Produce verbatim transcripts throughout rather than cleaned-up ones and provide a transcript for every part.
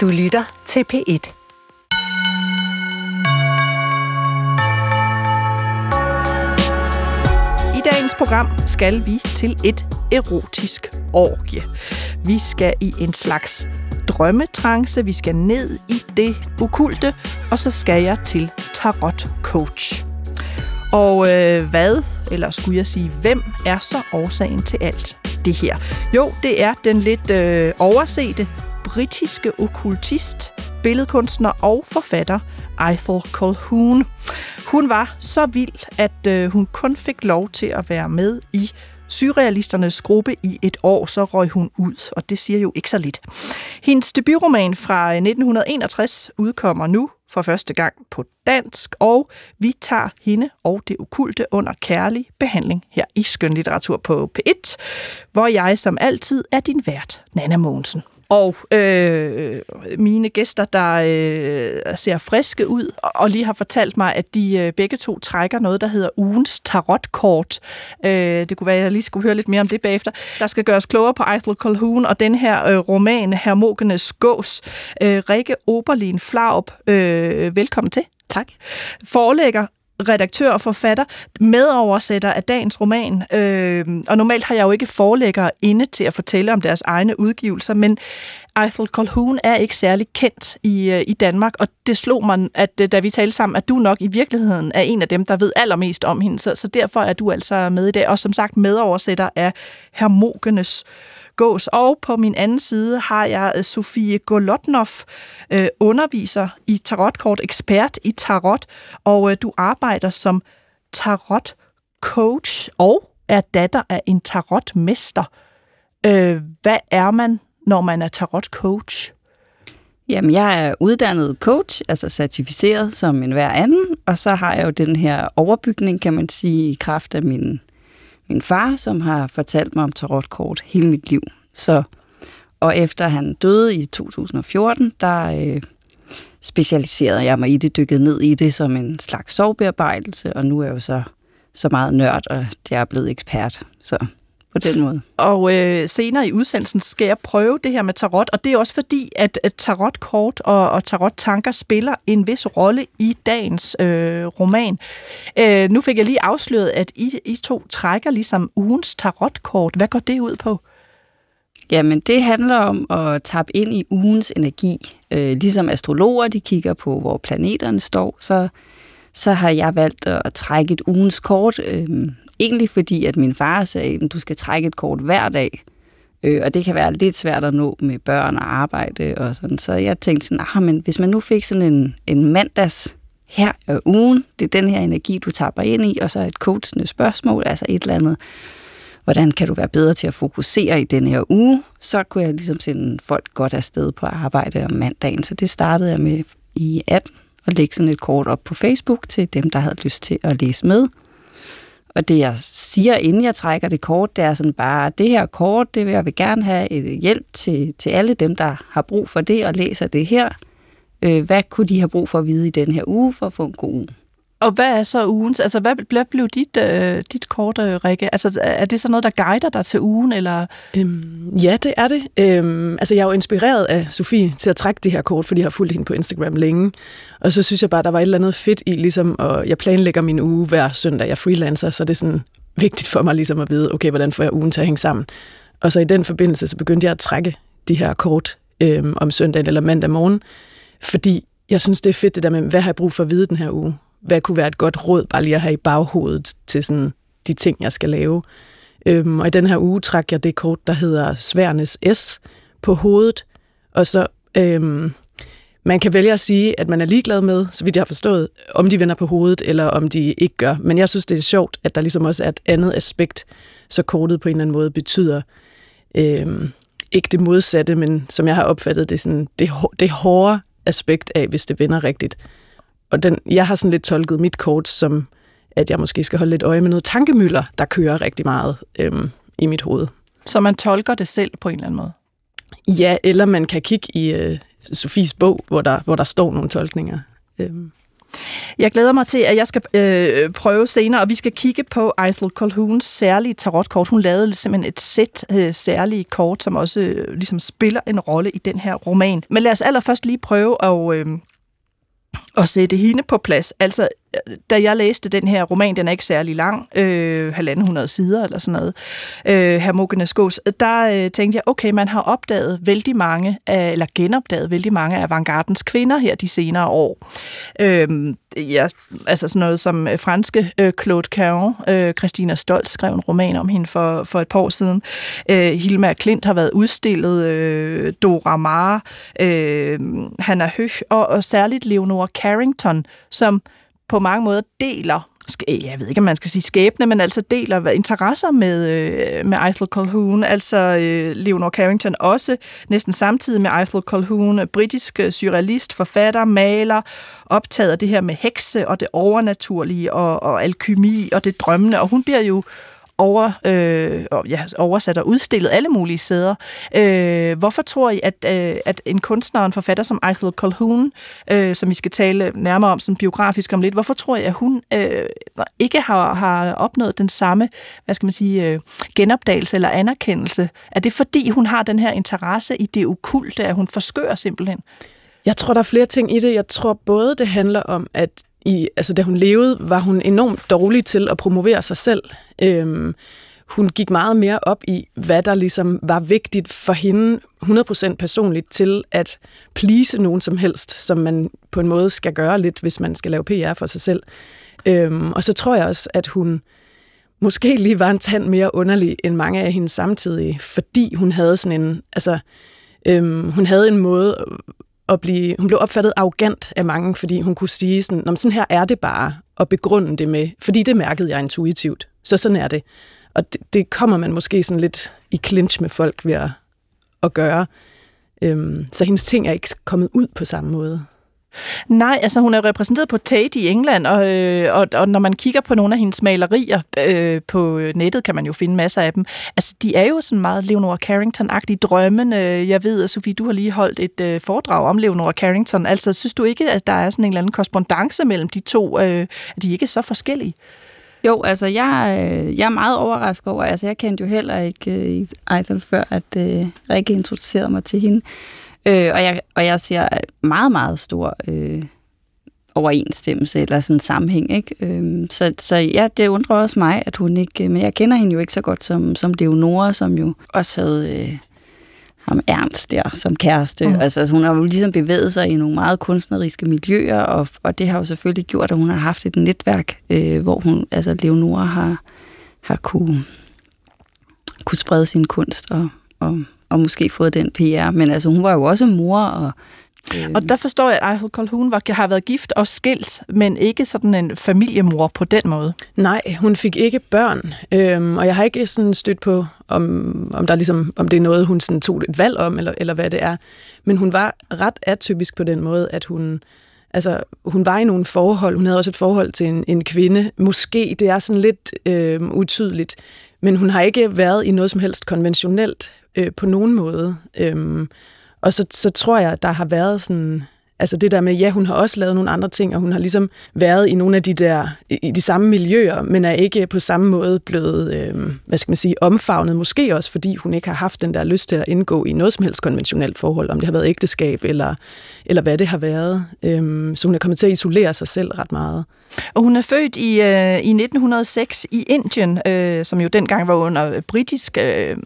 Du lytter til P et. I dagens program skal vi til et erotisk orgie. Vi skal i en slags drømmetrance, vi skal ned i det okkulte, og så skal jeg til Tarot Coach. Og øh, hvad, eller skulle jeg sige, hvem er så årsagen til alt det her? Jo, det er den lidt øh, oversete britiske okkultist, billedkunstner og forfatter Ithell Colquhoun. Hun var så vild, at øh, hun kun fik lov til at være med i surrealisternes gruppe i et år, så røg hun ud, og det siger jo ikke så lidt. Hendes debutroman fra nitten enogtres udkommer nu for første gang på dansk, og vi tager hende og det okkulte under kærlig behandling her i Skønlitteratur på P et, hvor jeg som altid er din vært, Nanna Mogensen. Og øh, mine gæster, der øh, ser friske ud, og lige har fortalt mig, at de øh, begge to trækker noget, der hedder ugens tarotkort. Øh, det kunne være, at jeg lige skulle høre lidt mere om det bagefter. Der skal gøres klogere på Ithell Colquhoun og den her øh, roman, Hermogenes' gås. Øh, Rikke Oberlin Flarup, øh, velkommen til. Tak. Forlægger, redaktør og forfatter, medoversætter af dagens roman. Øh, og normalt har jeg jo ikke forlæggere inde til at fortælle om deres egne udgivelser, men Ithell Colquhoun er ikke særlig kendt i, i Danmark, og det slog mig, at da vi talte sammen, at du nok i virkeligheden er en af dem, der ved allermest om hende, så, så derfor er du altså med i dag, og som sagt medoversætter af Hermogenes' gås. Og på min anden side har jeg Sofie Golodnoff, øh, underviser i tarotkort, ekspert i tarot, og øh, du arbejder som tarotcoach og er datter af en tarotmester. Øh, hvad er man, når man er tarotcoach? Jamen, jeg er uddannet coach, altså certificeret som enhver anden, og så har jeg jo den her overbygning, kan man sige, i kraft af min min far, som har fortalt mig om tarotkort hele mit liv. Så, og efter han døde i to tusind og fjorten, der øh, specialiserede jeg mig i det, dykkede ned i det som en slags sorgbearbejdelse, og nu er jeg jo så, så meget nørd, og jeg er blevet ekspert, så på den måde. Og øh, senere i udsendelsen skal jeg prøve det her med tarot, og det er også fordi, at tarotkort og, og tarottanker spiller en vis rolle i dagens øh, roman. Øh, nu fik jeg lige afsløret, at I, I to trækker ligesom ugens tarotkort. Hvad går det ud på? Jamen, det handler om at tappe ind i ugens energi. Øh, ligesom astrologer, de kigger på, hvor planeterne står, så, så har jeg valgt at trække et ugens kort. Øh, Egentlig fordi, at min far sagde, at du skal trække et kort hver dag, øh, og det kan være lidt svært at nå med børn og arbejde og sådan. Så jeg tænkte sådan, ah, men hvis man nu fik sådan en, en mandags her og ugen, det er den her energi, du tapper ind i, og så et coachende spørgsmål, altså et eller andet, hvordan kan du være bedre til at fokusere i den her uge, så kunne jeg ligesom sende folk godt afsted på arbejde om mandagen. Så det startede jeg med i atten, og lægge sådan et kort op på Facebook til dem, der havde lyst til at læse med. Og det, jeg siger, inden jeg trækker det kort, det er sådan bare, det her kort, det vil jeg vil gerne have et hjælp til, til alle dem, der har brug for det og læser det her. Hvad kunne de have brug for at vide i den her uge for at få en god uge? Og hvad er så ugens? Altså, hvad blev dit, øh, dit kort, Rikke? Altså, er det så noget, der guider dig til ugen, eller? Øhm, ja, det er det. Øhm, altså, jeg er jo inspireret af Sofie til at trække det her kort, fordi jeg har fulgt hende på Instagram længe. Og så synes jeg bare, der var et eller andet fedt i, ligesom, og jeg planlægger min uge hver søndag. Jeg freelancer, så det er sådan vigtigt for mig ligesom at vide, okay, hvordan får jeg ugen til at hænge sammen? Og så i den forbindelse, så begyndte jeg at trække de her kort øhm, om søndagen eller mandag morgen, fordi jeg synes, det er fedt det der med, hvad har jeg brug for at vide den her uge? Hvad kunne være et godt råd, bare lige at have i baghovedet til sådan de ting, jeg skal lave. Øhm, og i den her uge trak jeg det kort, der hedder Sværdenes S på hovedet. Og så, øhm, man kan vælge at sige, at man er ligeglad med, så vidt jeg har forstået, om de vender på hovedet, eller om de ikke gør. Men jeg synes, det er sjovt, at der ligesom også er et andet aspekt, så kortet på en eller anden måde betyder øhm, ikke det modsatte, men som jeg har opfattet, det er sådan det, det hårde aspekt af, hvis det vender rigtigt. Og den, jeg har sådan lidt tolket mit kort som, at jeg måske skal holde lidt øje med noget tankemylder, der kører rigtig meget øhm, i mit hoved. Så man tolker det selv på en eller anden måde? Ja, eller man kan kigge i øh, Sofies bog, hvor der, hvor der står nogle tolkninger. Øhm. Jeg glæder mig til, at jeg skal øh, prøve senere, og vi skal kigge på Ithell Colquhouns særlige tarotkort. Hun lavede simpelthen et sæt øh, særlige kort, som også øh, ligesom spiller en rolle i den her roman. Men lad os allerførst lige prøve at... Øh, og sætte hende på plads. Altså, da jeg læste den her roman, den er ikke særlig lang, øh, halvanden hundrede sider eller sådan noget, øh, Hermogenes' gås, der øh, tænkte jeg, okay, man har opdaget vældig mange, af, eller genopdaget vældig mange af avantgardens kvinder her de senere år. Øh, ja, altså sådan noget som franske øh, Claude Caron, øh, Christina Stolt skrev en roman om hende for, for et par år siden. Øh, Hilma Klint har været udstillet, øh, Dora Maar, øh, Hannah Høge, og, og særligt Leonor Carrington, som på mange måder deler, jeg ved ikke, om man skal sige skæbne, men altså deler interesser med, med Ithell Colquhoun. Altså Leonor Carrington også næsten samtidig med Ithell Colquhoun, britisk surrealist, forfatter, maler, optager det her med hekse og det overnaturlige og, og alkymi og det drømmende, og hun bliver jo over, øh, ja, oversat og udstillet alle mulige steder. Øh, hvorfor tror I, at, øh, at en kunstner og en forfatter som Ithell Colquhoun, øh, som vi skal tale nærmere om sådan biografisk om lidt, hvorfor tror I, at hun øh, ikke har, har opnået den samme, hvad skal man sige, øh, genopdagelse eller anerkendelse? Er det fordi, hun har den her interesse i det okulte, at hun forskører simpelthen? Jeg tror, der er flere ting i det. Jeg tror både, det handler om, at I, altså da hun levede, var hun enormt dårlig til at promovere sig selv. Øhm, hun gik meget mere op i, hvad der ligesom var vigtigt for hende hundrede procent personligt til at please nogen som helst, som man på en måde skal gøre lidt, hvis man skal lave P R for sig selv. Øhm, og så tror jeg også, at hun måske lige var en tand mere underlig end mange af hendes samtidige, fordi hun havde sådan en, altså øhm, hun havde en måde... Og blive, hun blev opfattet arrogant af mange, fordi hun kunne sige sådan, nå, sådan her er det bare, og begrunde det med, fordi det mærkede jeg intuitivt, så sådan er det. Og det, det kommer man måske sådan lidt i clinch med folk ved at, at gøre. Øhm, så hendes ting er ikke kommet ud på samme måde. Nej, altså hun er repræsenteret på Tate i England, og, øh, og, og når man kigger på nogle af hendes malerier øh, på nettet, kan man jo finde masser af dem. Altså de er jo sådan meget Leonor Carrington-agtige drømmene. Jeg ved, at Sofie, du har lige holdt et øh, foredrag om Leonor Carrington. Altså synes du ikke, at der er sådan en eller anden korrespondance mellem de to? Øh, at de ikke er så forskellige? Jo, altså jeg, øh, jeg er meget overrasket over, altså jeg kendte jo heller ikke øh, Ithell før, at øh, Rikke introducerede mig til hende. Øh, og, jeg, og jeg ser meget, meget stor øh, overensstemmelse eller sådan en sammenhæng. Ikke? Øh, så, så ja, det undrer også mig, at hun ikke... Men jeg kender hende jo ikke så godt som, som Leonora, som jo også havde øh, ham Ernst der som kæreste. Mm. Altså hun har jo ligesom bevæget sig i nogle meget kunstneriske miljøer, og, og det har jo selvfølgelig gjort, at hun har haft et netværk, øh, hvor hun, altså Leonora har, har kunne, kunne sprede sin kunst og... og og måske fået den P R, men altså hun var jo også mor. Og, øh... og der forstår jeg, at Ithell Colquhoun har været gift og skilt, men ikke sådan en familiemor på den måde. Nej, hun fik ikke børn, øhm, og jeg har ikke sådan stødt på, om, om, der ligesom, om det er noget, hun sådan tog et valg om, eller, eller hvad det er. Men hun var ret atypisk på den måde, at hun, altså, hun var i nogle forhold. Hun havde også et forhold til en, en kvinde. Måske, det er sådan lidt øh, utydeligt, men hun har ikke været i noget som helst konventionelt, Øh, på nogen måde. Øhm, og så, så tror jeg, der har været sådan... Altså det der med, ja, hun har også lavet nogle andre ting, og hun har ligesom været i nogle af de der... I de samme miljøer, men er ikke på samme måde blevet, øh, hvad skal man sige, omfavnet. Måske også, fordi hun ikke har haft den der lyst til at indgå i noget som helst konventionelt forhold, om det har været ægteskab, eller, eller hvad det har været. Øhm, så hun er kommet til at isolere sig selv ret meget. Og hun er født i, øh, i nitten hundrede og seks i Indien, øh, som jo dengang var under britisk øh,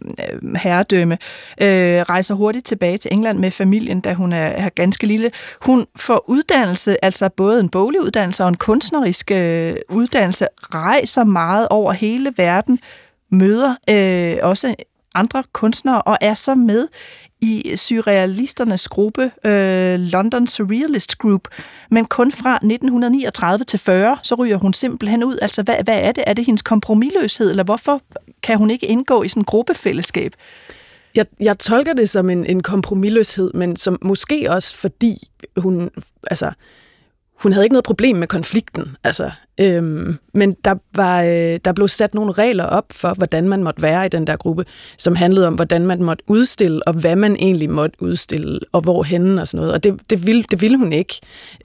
herredømme, øh, rejser hurtigt tilbage til England med familien, da hun er, er ganske lille. Hun får uddannelse, altså både en boglig uddannelse og en kunstnerisk øh, uddannelse, rejser meget over hele verden, møder øh, også andre kunstnere og er så med i surrealisternes gruppe, øh, London Surrealist Group, men kun fra nitten niogtredive til fyrre, så ryger hun simpelthen ud. Altså, hvad, hvad er det? Er det hendes kompromisløshed, eller hvorfor kan hun ikke indgå i sådan et gruppefællesskab? Jeg, jeg tolker det som en, en kompromisløshed, men som måske også fordi hun, altså, hun havde ikke noget problem med konflikten, altså. Øhm, men der, var, øh, der blev sat nogle regler op for, hvordan man måtte være i den der gruppe, som handlede om, hvordan man måtte udstille, og hvad man egentlig måtte udstille, og hvorhenne og sådan noget. Og det, det, ville, det ville hun ikke.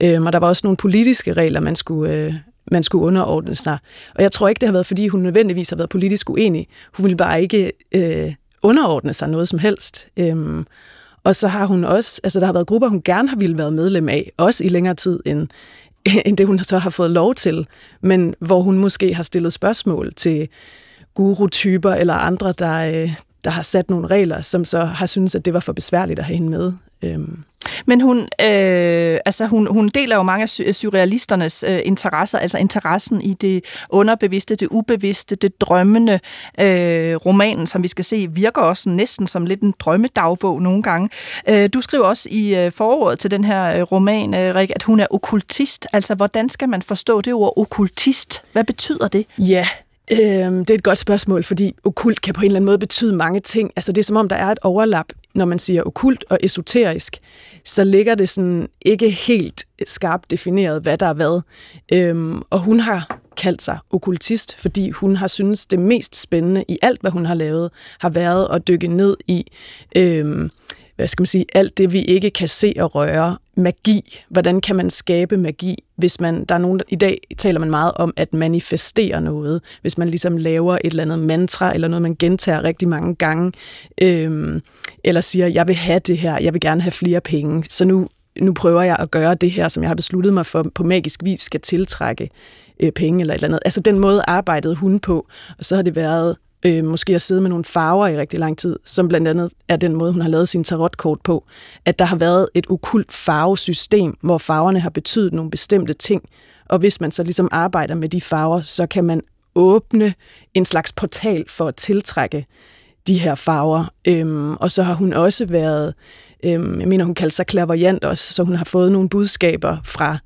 Øhm, og der var også nogle politiske regler, man skulle, øh, man skulle underordne sig. Og jeg tror ikke, det har været, fordi hun nødvendigvis har været politisk uenig. Hun ville bare ikke øh, underordne sig noget som helst. Øhm, og så har hun også, altså der har været grupper, hun gerne har ville være medlem af, også i længere tid end end det, hun så har fået lov til, men hvor hun måske har stillet spørgsmål til guru-typer eller andre, der, der har sat nogle regler, som så har syntes, at det var for besværligt at have hende med. Men hun, øh, altså hun, hun deler jo mange af surrealisternes øh, interesser, altså interessen i det underbevidste, det ubevidste, det drømmende. Øh, romanen, som vi skal se, virker også næsten som lidt en drømmedagbog nogle gange. Øh, du skriver også i øh, forordet til den her roman, øh, Rikke, at hun er okkultist. Altså, hvordan skal man forstå det ord okkultist? Hvad betyder det? Ja, øh, det er et godt spørgsmål, fordi okkult kan på en eller anden måde betyde mange ting. Altså, det er som om, der er et overlap. Når man siger okkult og esoterisk, så ligger det sådan ikke helt skarpt defineret, hvad der er hvad. Øhm, og hun har kaldt sig okkultist, fordi hun har syntes, det mest spændende i alt, hvad hun har lavet, har været at dykke ned i øhm, hvad skal man sige, alt det, vi ikke kan se og røre. Magi. Hvordan kan man skabe magi, hvis man, der er nogen, der, i dag taler man meget om at manifestere noget, hvis man ligesom laver et eller andet mantra, eller noget, man gentager rigtig mange gange, øhm, eller siger, jeg vil have det her, jeg vil gerne have flere penge, så nu, nu prøver jeg at gøre det her, som jeg har besluttet mig for, på magisk vis skal tiltrække øh, penge, eller et eller andet. Altså den måde arbejdede hun på, og så har det været Øh, måske at sidde med nogle farver i rigtig lang tid, som blandt andet er den måde, hun har lavet sin tarotkort på, at der har været et okkult farvesystem, hvor farverne har betydet nogle bestemte ting, og hvis man så ligesom arbejder med de farver, så kan man åbne en slags portal for at tiltrække de her farver. Øhm, og så har hun også været, øhm, jeg mener, hun kaldte sig clairvoyant også, så hun har fået nogle budskaber fra,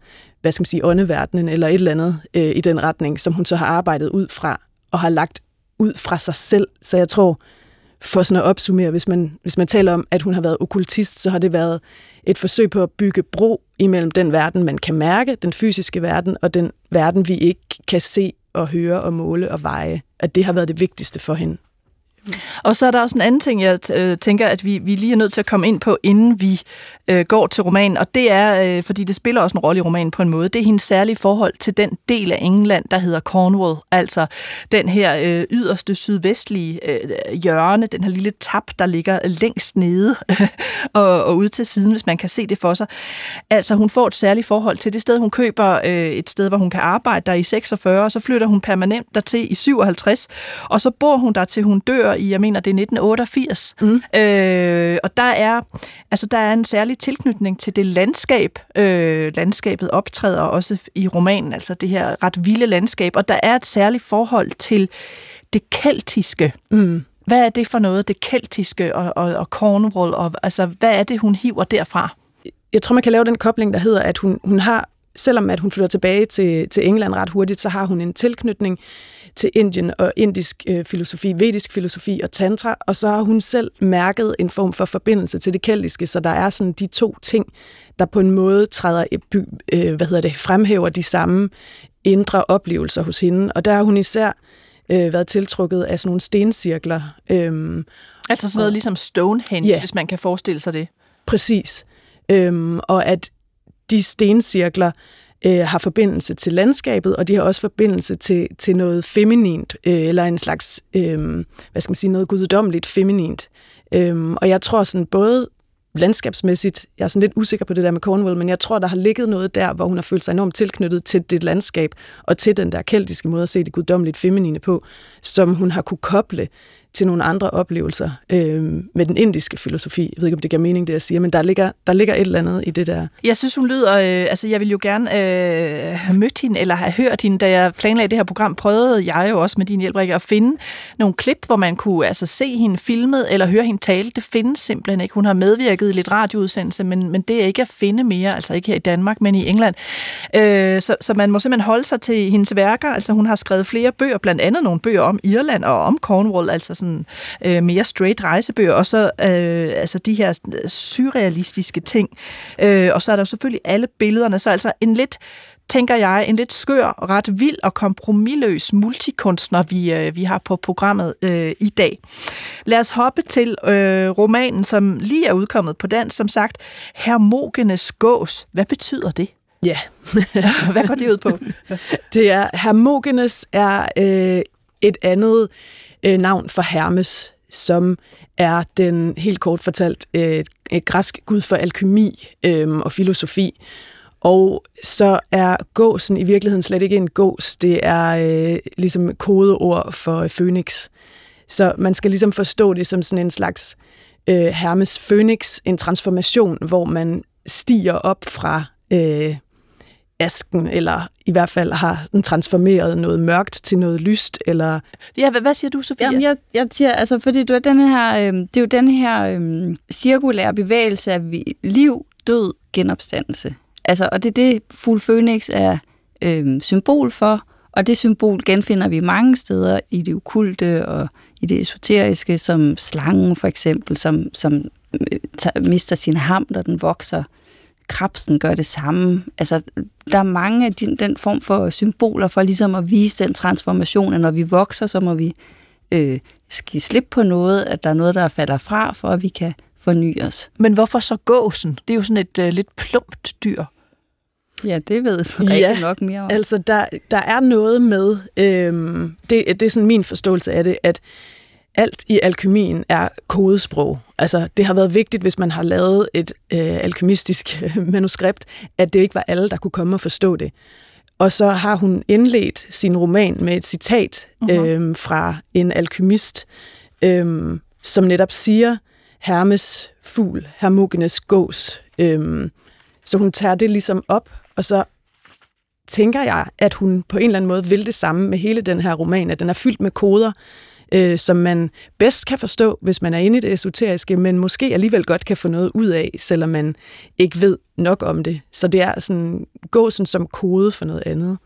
hvad skal man sige, åndeverdenen eller et eller andet øh, i den retning, som hun så har arbejdet ud fra, og har lagt ud fra sig selv. Så jeg tror, for sådan at opsummere, hvis man, hvis man taler om, at hun har været okkultist, så har det været et forsøg på at bygge bro imellem den verden, man kan mærke, den fysiske verden, og den verden, vi ikke kan se og høre og måle og veje. At det har været det vigtigste for hende. Og så er der også en anden ting, jeg t- tænker, at vi, vi lige er nødt til at komme ind på, inden vi øh, går til romanen, og det er, øh, fordi det spiller også en rolle i romanen på en måde, det er hendes særlige forhold til den del af England, der hedder Cornwall, altså den her øh, yderste sydvestlige øh, hjørne, den her lille tap, der ligger længst nede og, og ude til siden, hvis man kan se det for sig. Altså hun får et særligt forhold til det sted, hun køber øh, et sted, hvor hun kan arbejde, der i seksogfyrre, og så flytter hun permanent dertil i syvoghalvtreds, og så bor hun der til hun dør i, jeg mener, det er nitten otteogfirs. Mm. Øh, og der er, altså, der er en særlig tilknytning til det landskab. Øh, landskabet optræder også i romanen, altså det her ret vilde landskab. Og der er et særligt forhold til det keltiske. Mm. Hvad er det for noget, det keltiske og, og, og Cornwall? Og, altså, hvad er det, hun hiver derfra? Jeg tror, man kan lave den kobling, der hedder, at hun, hun har, selvom at hun flytter tilbage til, til England ret hurtigt, så har hun en tilknytning til Indien og indisk øh, filosofi, vedisk filosofi og tantra, og så har hun selv mærket en form for forbindelse til det keltiske, så der er sådan de to ting, der på en måde træder, øh, hvad hedder det, fremhæver de samme indre oplevelser hos hende, og der har hun især øh, været tiltrukket af sådan nogle stencirkler. Øh, altså sådan noget og, ligesom Stonehenge, yeah, hvis man kan forestille sig det. Præcis. Øh, og at de stencirkler øh, har forbindelse til landskabet, og de har også forbindelse til, til noget feminint, øh, eller en slags, øh, hvad skal man sige, noget guddommeligt feminint. Øh, og jeg tror sådan både landskabsmæssigt, jeg er sådan lidt usikker på det der med Cornwall, men jeg tror, der har ligget noget der, hvor hun har følt sig enormt tilknyttet til det landskab, og til den der keltiske måde at se det guddommeligt feminine på, som hun har kunne koble til nogle andre oplevelser øh, med den indiske filosofi. Jeg ved ikke, om det giver mening, det jeg siger, men der ligger, der ligger et eller andet i det der. Jeg synes, hun lyder... Øh, altså, jeg ville jo gerne øh, have mødt hende, eller have hørt hende. Da jeg planlagde det her program, prøvede jeg jo også med din hjælp, Rikke, at finde nogle klip, hvor man kunne altså, se hende filmet, eller høre hende tale. Det findes simpelthen ikke. Hun har medvirket i lidt radioudsendelse, men, men det er ikke at finde mere, altså ikke her i Danmark, men i England. Øh, så, så man må simpelthen holde sig til hendes værker. Altså, hun har skrevet flere bøger, blandt andet nogle bøger om Irland og om Cornwall, altså sådan øh, mere straight rejsebøger, og så øh, altså de her surrealistiske ting. Øh, og så er der jo selvfølgelig alle billederne, så altså en lidt, tænker jeg, en lidt skør, ret vild og kompromilløs multikunstner, vi, øh, vi har på programmet øh, i dag. Lad os hoppe til øh, romanen, som lige er udkommet på dansk, som sagt, Hermogenes' gås. Hvad betyder det? Ja. Yeah. Hvad går det ud på? Det er, Hermogenes er øh, et andet øh, navn for Hermes, som er den, helt kort fortalt, øh, et græsk gud for alkymi øh, og filosofi. Og så er gåsen i virkeligheden slet ikke en gås, det er øh, ligesom kodeord for fønix. Så man skal ligesom forstå det som sådan en slags øh, Hermes fønix, en transformation, hvor man stiger op fra øh, asken, eller i hvert fald har den transformeret noget mørkt til noget lyst, eller... Ja, hvad, hvad siger du, Sofie? Jamen, jeg, jeg siger, altså, fordi du er den her, øh, det er jo den her øh, cirkulære bevægelse af liv, død, genopstandelse. Altså, og det er det, fugl fønix er øh, symbol for, og det symbol genfinder vi mange steder i det okulte og i det esoteriske, som slangen for eksempel, som, som tager, mister sin ham, når den vokser. Krebsen gør det samme. Altså, der er mange af den, den form for symboler for ligesom at vise den transformation, at når vi vokser, så må vi øh, give slip på noget, at der er noget, der falder fra, for at vi kan forny os. Men hvorfor så gåsen? Det er jo sådan et øh, lidt plumpt dyr. Ja, det ved jeg rigtig ja, nok mere om. Altså, der, der er noget med, øh, det, det er sådan min forståelse af det, at alt i alkymien er kodesprog. Altså, det har været vigtigt, hvis man har lavet et øh, alkymistisk manuskript, at det ikke var alle, der kunne komme og forstå det. Og så har hun indledt sin roman med et citat øh, uh-huh. fra en alkymist, øh, som netop siger, Hermes fugl, Hermogenes' gås. Øh, så hun tager det ligesom op, og så tænker jeg, at hun på en eller anden måde vil det samme med hele den her roman, at den er fyldt med koder, Øh, som man bedst kan forstå, hvis man er inde i det esoteriske, men måske alligevel godt kan få noget ud af, selvom man ikke ved nok om det. Så det er sådan gåsen som kode for noget andet.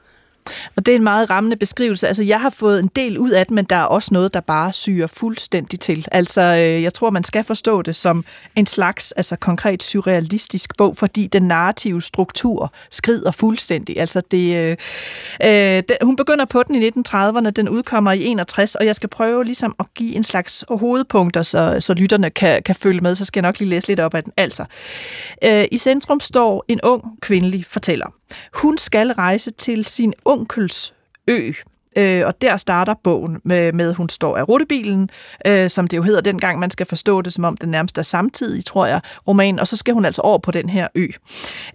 Og det er en meget rammende beskrivelse. Altså, jeg har fået en del ud af det, men der er også noget, der bare syrer fuldstændig til. Altså, jeg tror, man skal forstå det som en slags, altså konkret surrealistisk bog, fordi den narrative struktur skrider fuldstændig. Altså, det, øh, det, hun begynder på den i nitten trediverne, den udkommer i enogtres, og jeg skal prøve ligesom at give en slags hovedpunkter, så, så lytterne kan, kan følge med, så skal jeg nok lige læse lidt op af den. Altså, øh, i centrum står en ung kvindelig fortæller. Hun skal rejse til sin onkels ø, øh, og der starter bogen med, med hun står af rutebilen, øh, som det jo hedder dengang, man skal forstå det, som om det nærmest er samtidig, tror jeg, romanen, og så skal hun altså over på den her ø.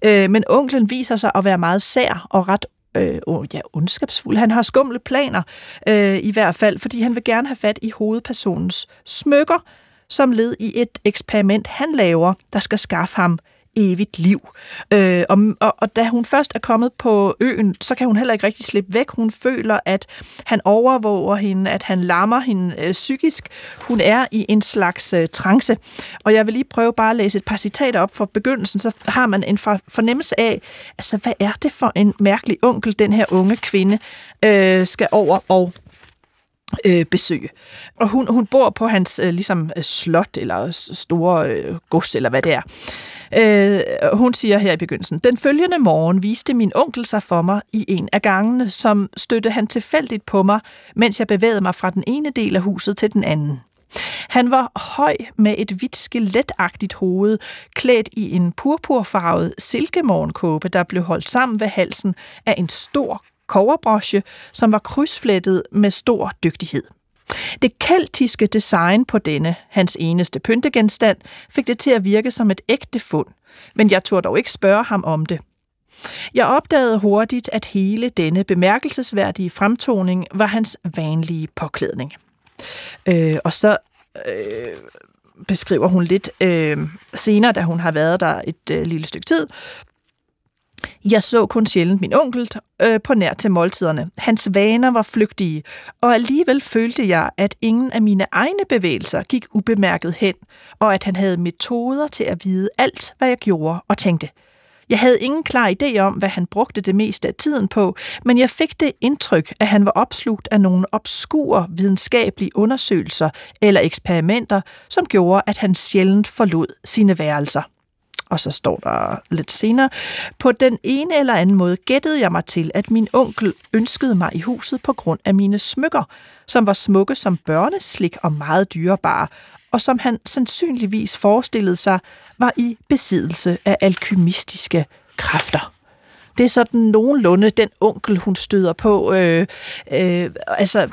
Øh, men onklen viser sig at være meget sær og ret Øh, ja, ondskabsfuld. Han har skumle planer, øh, i hvert fald, fordi han vil gerne have fat i hovedpersonens smykker, som led i et eksperiment, han laver, der skal skaffe ham evigt liv. Øh, og, og, og da hun først er kommet på øen, så kan hun heller ikke rigtig slippe væk. Hun føler, at han overvåger hende, at han lammer hende øh, psykisk. Hun er i en slags øh, trance. Og jeg vil lige prøve bare at læse et par citater op fra begyndelsen, så har man en fornemmelse af, altså hvad er det for en mærkelig onkel, den her unge kvinde øh, skal over og Øh, besøge. Og hun, hun bor på hans øh, ligesom slot, eller store øh, gods, eller hvad det er. Øh, hun siger her i begyndelsen, den følgende morgen viste min onkel sig for mig i en af gangene, som støtte han tilfældigt på mig, mens jeg bevægede mig fra den ene del af huset til den anden. Han var høj med et hvidt skeletagtigt hoved, klædt i en purpurfarvet silkemorgenkåbe, der blev holdt sammen ved halsen af en stor kobberbrosje, som var krydsflettet med stor dygtighed. Det keltiske design på denne, hans eneste pyntegenstand, fik det til at virke som et ægte fund, men jeg turde dog ikke spørge ham om det. Jeg opdagede hurtigt, at hele denne bemærkelsesværdige fremtoning var hans vanlige påklædning. Øh, og så... Øh beskriver hun lidt øh, senere, da hun har været der et øh, lille stykke tid. Jeg så kun sjældent min onkel øh, på nær til måltiderne. Hans vaner var flygtige, og alligevel følte jeg, at ingen af mine egne bevægelser gik ubemærket hen, og at han havde metoder til at vide alt, hvad jeg gjorde og tænkte. Jeg havde ingen klar idé om, hvad han brugte det meste af tiden på, men jeg fik det indtryk, at han var opslugt af nogle obskure videnskabelige undersøgelser eller eksperimenter, som gjorde, at han sjældent forlod sine værelser. Og så står der lidt senere. På den ene eller anden måde gættede jeg mig til, at min onkel ønskede mig i huset på grund af mine smykker, som var smukke som børneslik og meget dyrebare, og som han sandsynligvis forestillede sig, var i besiddelse af alkymistiske kræfter. Det er sådan nogenlunde den onkel, hun støder på. Øh, øh, altså,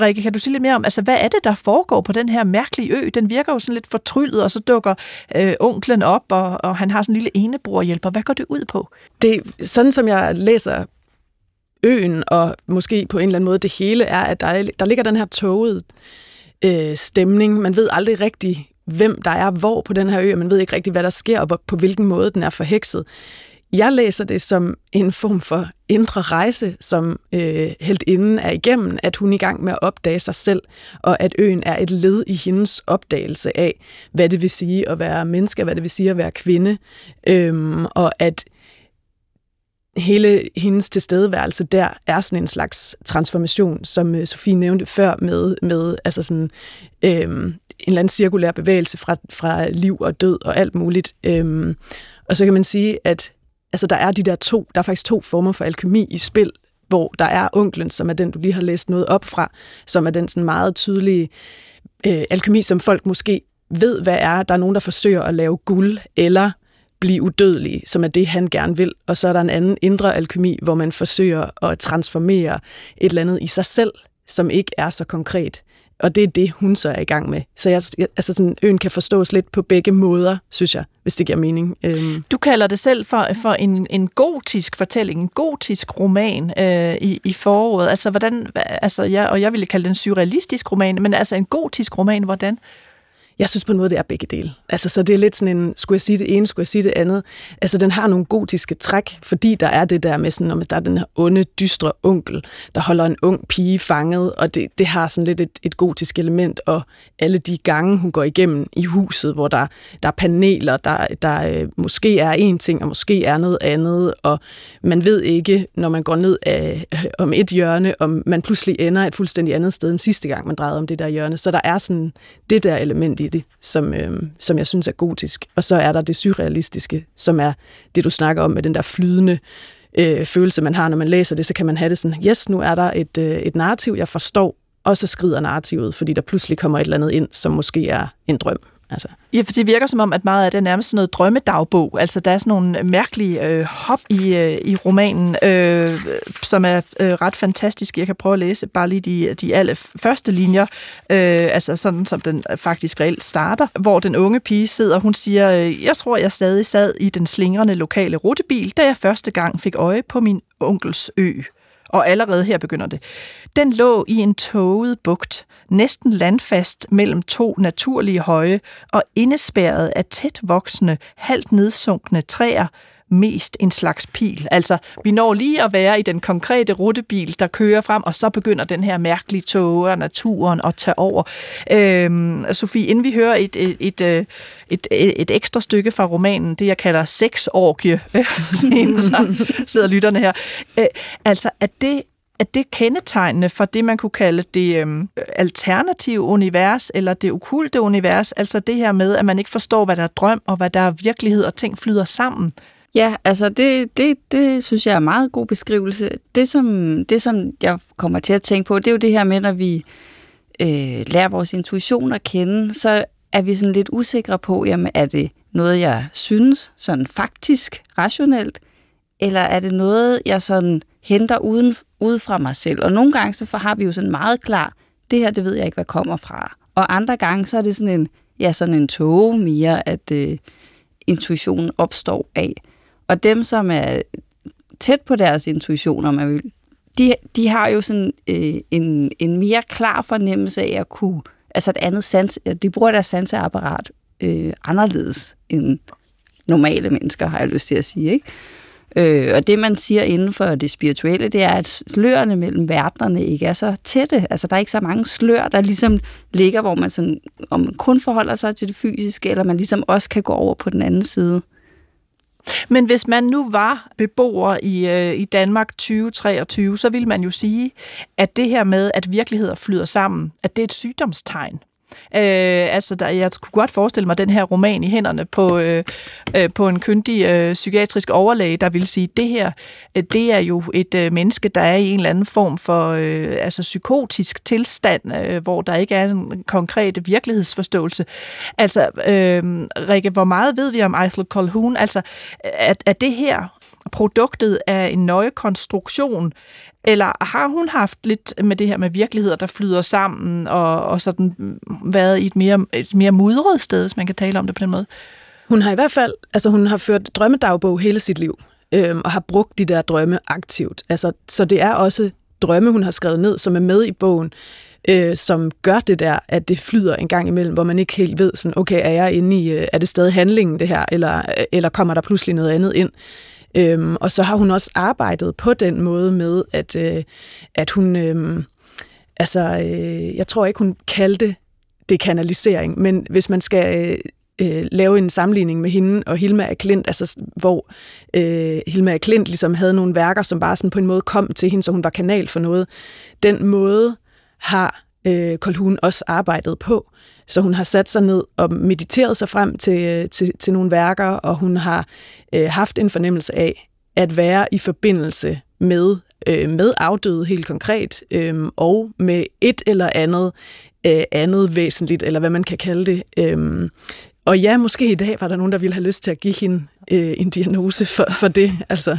Rikke, kan du sige lidt mere om, altså, hvad er det, der foregår på den her mærkelige ø? Den virker jo sådan lidt fortryllet, og så dukker øh, onklen op, og, og han har sådan en lille enebrorhjælper. Hvad går det ud på? Det, sådan som jeg læser øen, og måske på en eller anden måde det hele, er, at der, der ligger den her tåget øh, stemning. Man ved aldrig rigtig, hvem der er hvor på den her ø, og man ved ikke rigtig, hvad der sker, og på hvilken måde den er forhekset. Jeg læser det som en form for indre rejse, som øh, heltinden er igennem, at hun er i gang med at opdage sig selv, og at øen er et led i hendes opdagelse af, hvad det vil sige at være menneske, hvad det vil sige at være kvinde, øhm, og at hele hendes tilstedeværelse der er sådan en slags transformation, som øh, Sofie nævnte før med, med altså sådan, øh, en eller anden cirkulær bevægelse fra, fra liv og død og alt muligt. Øh, og så kan man sige, at altså, der er de der to, der er faktisk to former for alkymi i spil, hvor der er onklen, som er den, du lige har læst noget op fra, som er den sådan meget tydelige øh, alkymi, som folk måske ved, hvad er. Der er nogen, der forsøger at lave guld eller blive udødelige, som er det, han gerne vil. Og så er der en anden indre alkymi, hvor man forsøger at transformere et eller andet i sig selv, som ikke er så konkret. Og det er det, hun så er i gang med. Så jeg, altså sådan, øen kan forstås lidt på begge måder, synes jeg, hvis det giver mening. Øhm. Du kalder det selv for, for en, en gotisk fortælling, en gotisk roman øh, i, i foråret. Altså, hvordan, altså, jeg, og jeg ville kalde det en surrealistisk roman, men altså en gotisk roman, hvordan? Jeg synes på en måde, det er begge dele. Altså, så det er lidt sådan en, skulle jeg sige det ene, skulle jeg sige det andet. Altså, den har nogle gotiske træk, fordi der er det der med sådan, om der er den her onde, dystre onkel, der holder en ung pige fanget, og det, det har sådan lidt et, et gotisk element, og alle de gange, hun går igennem i huset, hvor der, der er paneler, der, der øh, måske er en ting, og måske er noget andet, og man ved ikke, når man går ned af, øh, om et hjørne, om man pludselig ender et fuldstændig andet sted end sidste gang, man drejede om det der hjørne. Så der er sådan det der element i det, som, øh, som jeg synes er gotisk. Og så er der det surrealistiske, som er det, du snakker om med den der flydende øh, følelse, man har, når man læser det. Så kan man have det sådan, yes, nu er der et, øh, et narrativ, jeg forstår, og så skrider narrativet, fordi der pludselig kommer et eller andet ind, som måske er en drøm. Altså. Ja, for det virker som om, at meget af det er nærmest sådan noget drømmedagbog. Altså, der er sådan nogle mærkelige øh, hop i, øh, i romanen, øh, som er øh, ret fantastisk. Jeg kan prøve at læse bare lige de, de alle første linjer, øh, altså sådan som den faktisk reelt starter, hvor den unge pige sidder, hun siger, jeg tror, jeg stadig sad i den slingrende lokale rutebil, da jeg første gang fik øje på min onkels ø. Og allerede her begynder det. Den lå i en tåget bugt, næsten landfast mellem to naturlige høje og indespærret af tæt voksende, halvt nedsunkne træer, mest en slags pil. Altså, vi når lige at være i den konkrete rutebil, der kører frem, og så begynder den her mærkelige tåge og naturen at tage over. Øhm, Sofie, inden vi hører et, et, et, et, et ekstra stykke fra romanen, det jeg kalder sexorgie, så sidder lytterne her. Øh, altså, at det at det kendetegnende for det, man kunne kalde det øhm, alternative univers, eller det okkulte univers, altså det her med, at man ikke forstår, hvad der er drøm, og hvad der er virkelighed, og ting flyder sammen. Ja, altså det, det, det synes jeg er en meget god beskrivelse. Det som, det, som jeg kommer til at tænke på, det er jo det her med, når vi øh, lærer vores intuition at kende, så er vi sådan lidt usikre på, jamen er det noget, jeg synes sådan faktisk rationelt, eller er det noget, jeg sådan henter uden, ude fra mig selv? Og nogle gange så har vi jo sådan meget klar, det her, det ved jeg ikke, hvad kommer fra. Og andre gange, så er det sådan en, ja, sådan en tåge mere, at øh, intuitionen opstår af. Og dem, som er tæt på deres intuition, om man vil, de, de har jo sådan øh, en, en mere klar fornemmelse af at kunne, altså et andet sans, de bruger deres sanseapparat øh, anderledes end normale mennesker, har jeg lyst til at sige, ikke? Øh, og det, man siger inden for det spirituelle, det er, at slørene mellem verdenerne ikke er så tætte. Altså, der er ikke så mange slør, der ligesom ligger, hvor man sådan, om man kun forholder sig til det fysiske, eller man ligesom også kan gå over på den anden side. Men hvis man nu var beboer i, øh, i Danmark tyve treogtyve, så ville man jo sige, at det her med, at virkeligheder flyder sammen, at det er et sygdomstegn. Øh, altså, der, jeg kunne godt forestille mig den her roman i hænderne på, øh, øh, på en kyndig øh, psykiatrisk overlæge, der ville sige, at det her, øh, det er jo et øh, menneske, der er i en eller anden form for øh, altså psykotisk tilstand, øh, hvor der ikke er en konkret virkelighedsforståelse. Altså, øh, Rikke, hvor meget ved vi om Ithell Colquhoun? Altså, er, er det her produktet af en nøje konstruktion, eller har hun haft lidt med det her med virkeligheder, der flyder sammen, og, og sådan været i et mere, et mere mudret sted, hvis man kan tale om det på den måde? Hun har i hvert fald, altså hun har ført drømmedagbog hele sit liv, øhm, og har brugt de der drømme aktivt. Altså, så det er også drømme, hun har skrevet ned, som er med i bogen, øh, som gør det der, at det flyder en gang imellem, hvor man ikke helt ved, sådan, okay, er jeg inde i, er det stadig handlingen det her, eller, eller kommer der pludselig noget andet ind? Øhm, og så har hun også arbejdet på den måde med, at, øh, at hun, øh, altså, øh, jeg tror ikke, hun kaldte det kanalisering, men hvis man skal øh, lave en sammenligning med hende og Hilma Klint, altså hvor øh, Hilma Klint ligesom havde nogle værker, som bare sådan på en måde kom til hende, så hun var kanal for noget, den måde har øh, Colquhoun også arbejdet på. Så hun har sat sig ned og mediteret sig frem til, til, til nogle værker, og hun har øh, haft en fornemmelse af at være i forbindelse med, øh, med afdøde helt konkret, øh, og med et eller andet, øh, andet væsentligt, eller hvad man kan kalde det. Øh. Og ja, måske i dag var der nogen, der ville have lyst til at give hende øh, en diagnose for, for det. Altså.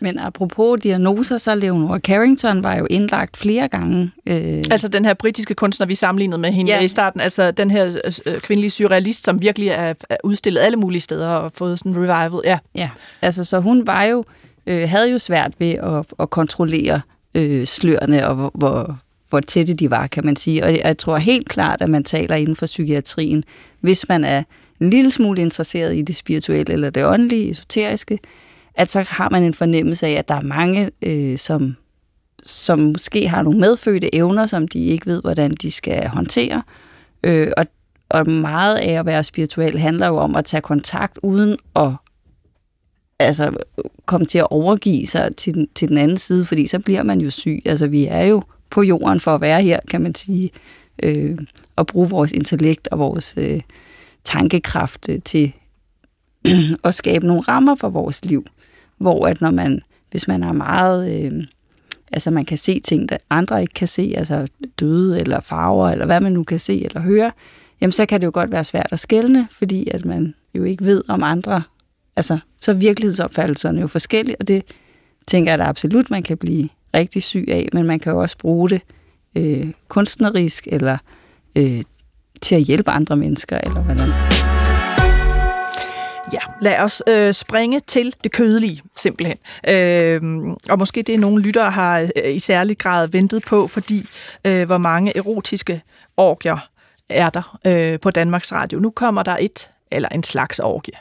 Men apropos diagnoser, så Leonor Carrington var jo indlagt flere gange. Øh... Altså den her britiske kunstner, vi sammenlignede med hende ja. i starten, altså den her øh, kvindelige surrealist, som virkelig er, er udstillet alle mulige steder og fået sådan en revival. Ja, ja. Altså så hun var jo, øh, havde jo svært ved at, at kontrollere øh, slørene og hvor, hvor, hvor tætte de var, kan man sige. Og jeg tror helt klart, at man taler inden for psykiatrien, hvis man er en lille smule interesseret i det spirituelle eller det åndelige, esoteriske, at så har man en fornemmelse af, at der er mange, øh, som, som måske har nogle medfødte evner, som de ikke ved, hvordan de skal håndtere. Øh, og, og meget af at være spirituel handler jo om at tage kontakt uden at altså, komme til at overgive sig til den, til den anden side, fordi så bliver man jo syg. Altså vi er jo på jorden for at være her, kan man sige, øh, og bruge vores intellekt og vores øh, tankekraft øh, til at skabe nogle rammer for vores liv. Hvor at når man, hvis man er meget, øh, altså man kan se ting, der andre ikke kan se, altså døde eller farver, eller hvad man nu kan se eller høre, jamen så kan det jo godt være svært at skelne, fordi at man jo ikke ved om andre, altså så er virkelighedsopfattelserne jo forskellige, og det tænker jeg da absolut, man kan blive rigtig syg af, men man kan jo også bruge det øh, kunstnerisk, eller øh, til at hjælpe andre mennesker, eller hvordan. Ja, lad os øh, springe til det kødelige, simpelthen. Øh, og måske det, nogle lyttere har øh, i særlig grad ventet på, fordi øh, hvor mange erotiske orgier er der øh, på Danmarks Radio. Nu kommer der et eller en slags orgie.